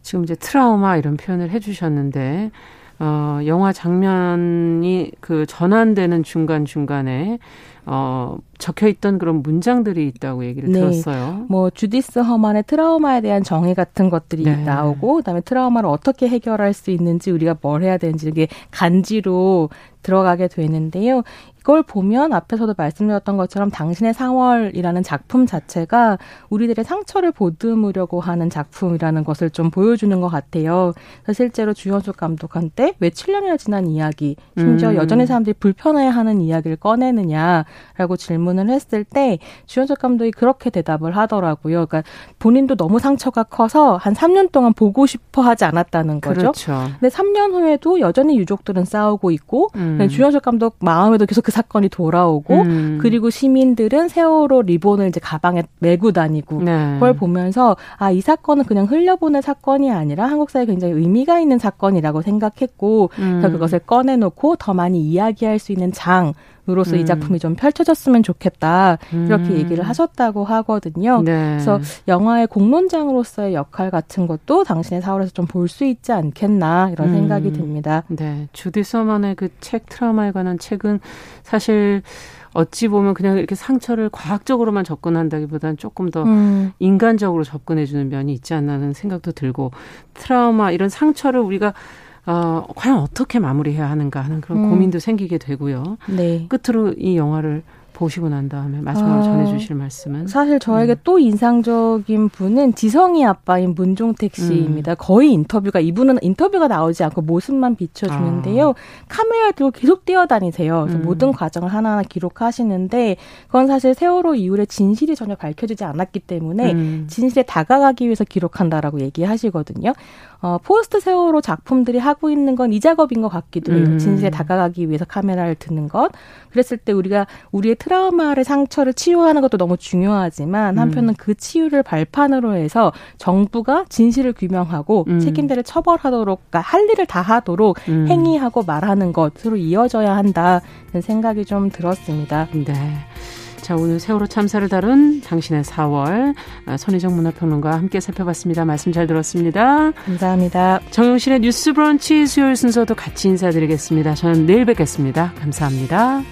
지금 이제 트라우마 이런 표현을 해주셨는데 어, 영화 장면이 그 전환되는 중간 중간에. 어, 적혀있던 그런 문장들이 있다고 얘기를 네. 들었어요. 뭐 주디스 허만의 트라우마에 대한 정의 같은 것들이 네. 나오고 그다음에 트라우마를 어떻게 해결할 수 있는지 우리가 뭘 해야 되는지 이게 간지로 들어가게 되는데요. 이걸 보면 앞에서도 말씀드렸던 것처럼 당신의 사월이라는 작품 자체가 우리들의 상처를 보듬으려고 하는 작품이라는 것을 좀 보여주는 것 같아요. 그래서 실제로 주현숙 감독한테 왜 칠 년이나 지난 이야기, 심지어 음. 여전히 사람들이 불편해하는 이야기를 꺼내느냐라고 질문을 했을 때 주현숙 감독이 그렇게 대답을 하더라고요. 그러니까 본인도 너무 상처가 커서 한 삼 년 동안 보고 싶어 하지 않았다는 거죠. 그렇죠. 근데 삼 년 후에도 여전히 유족들은 싸우고 있고 음. 주현숙 감독 마음에도 계속 그 사건이 돌아오고 음. 그리고 시민들은 세월호 리본을 이제 가방에 메고 다니고 네. 그걸 보면서 아, 이 사건은 그냥 흘려보낸 사건이 아니라 한국 사회에 굉장히 의미가 있는 사건이라고 생각했고 음. 그래서 그것을 꺼내놓고 더 많이 이야기할 수 있는 장 으로서 음. 이 작품이 좀 펼쳐졌으면 좋겠다 이렇게 음. 얘기를 하셨다고 하거든요. 네. 그래서 영화의 공론장으로서의 역할 같은 것도 당신의 사월에서 좀 볼 수 있지 않겠나 이런 음. 생각이 듭니다. 네, 주디 서먼의 그 책 트라우마에 관한 책은 사실 어찌 보면 그냥 이렇게 상처를 과학적으로만 접근한다기보다는 조금 더 음. 인간적으로 접근해주는 면이 있지 않나 하는 생각도 들고 트라우마 이런 상처를 우리가 어, 과연 어떻게 마무리해야 하는가 하는 그런 음. 고민도 생기게 되고요. 네. 끝으로 이 영화를 보시고 난 다음에 마지막으로 아, 전해주실 말씀은? 사실 저에게 음. 또 인상적인 분은 지성이 아빠인 문종택 씨입니다. 음. 거의 인터뷰가, 이분은 인터뷰가 나오지 않고 모습만 비춰주는데요. 아. 카메라 들고 계속 뛰어다니세요. 그래서 음. 모든 과정을 하나하나 기록하시는데 그건 사실 세월호 이후의 진실이 전혀 밝혀지지 않았기 때문에 음. 진실에 다가가기 위해서 기록한다라고 얘기하시거든요. 어, 포스트 세월호 작품들이 하고 있는 건 이 작업인 것 같기도 해요. 음. 진실에 다가가기 위해서 카메라를 드는 것. 그랬을 때 우리가 우리의 트라우마를 상처를 치유하는 것도 너무 중요하지만 음. 한편은 그 치유를 발판으로 해서 정부가 진실을 규명하고 음. 책임자를 처벌하도록, 그러니까 할 일을 다 하도록 음. 행위하고 말하는 것으로 이어져야 한다는 생각이 좀 들었습니다. 네. 자, 오늘 세월호 참사를 다룬 당신의 사월 손희정 문화평론가와 함께 살펴봤습니다. 말씀 잘 들었습니다. 감사합니다. 정용실의 뉴스 브런치 수요일 순서도 같이 인사드리겠습니다. 저는 내일 뵙겠습니다. 감사합니다.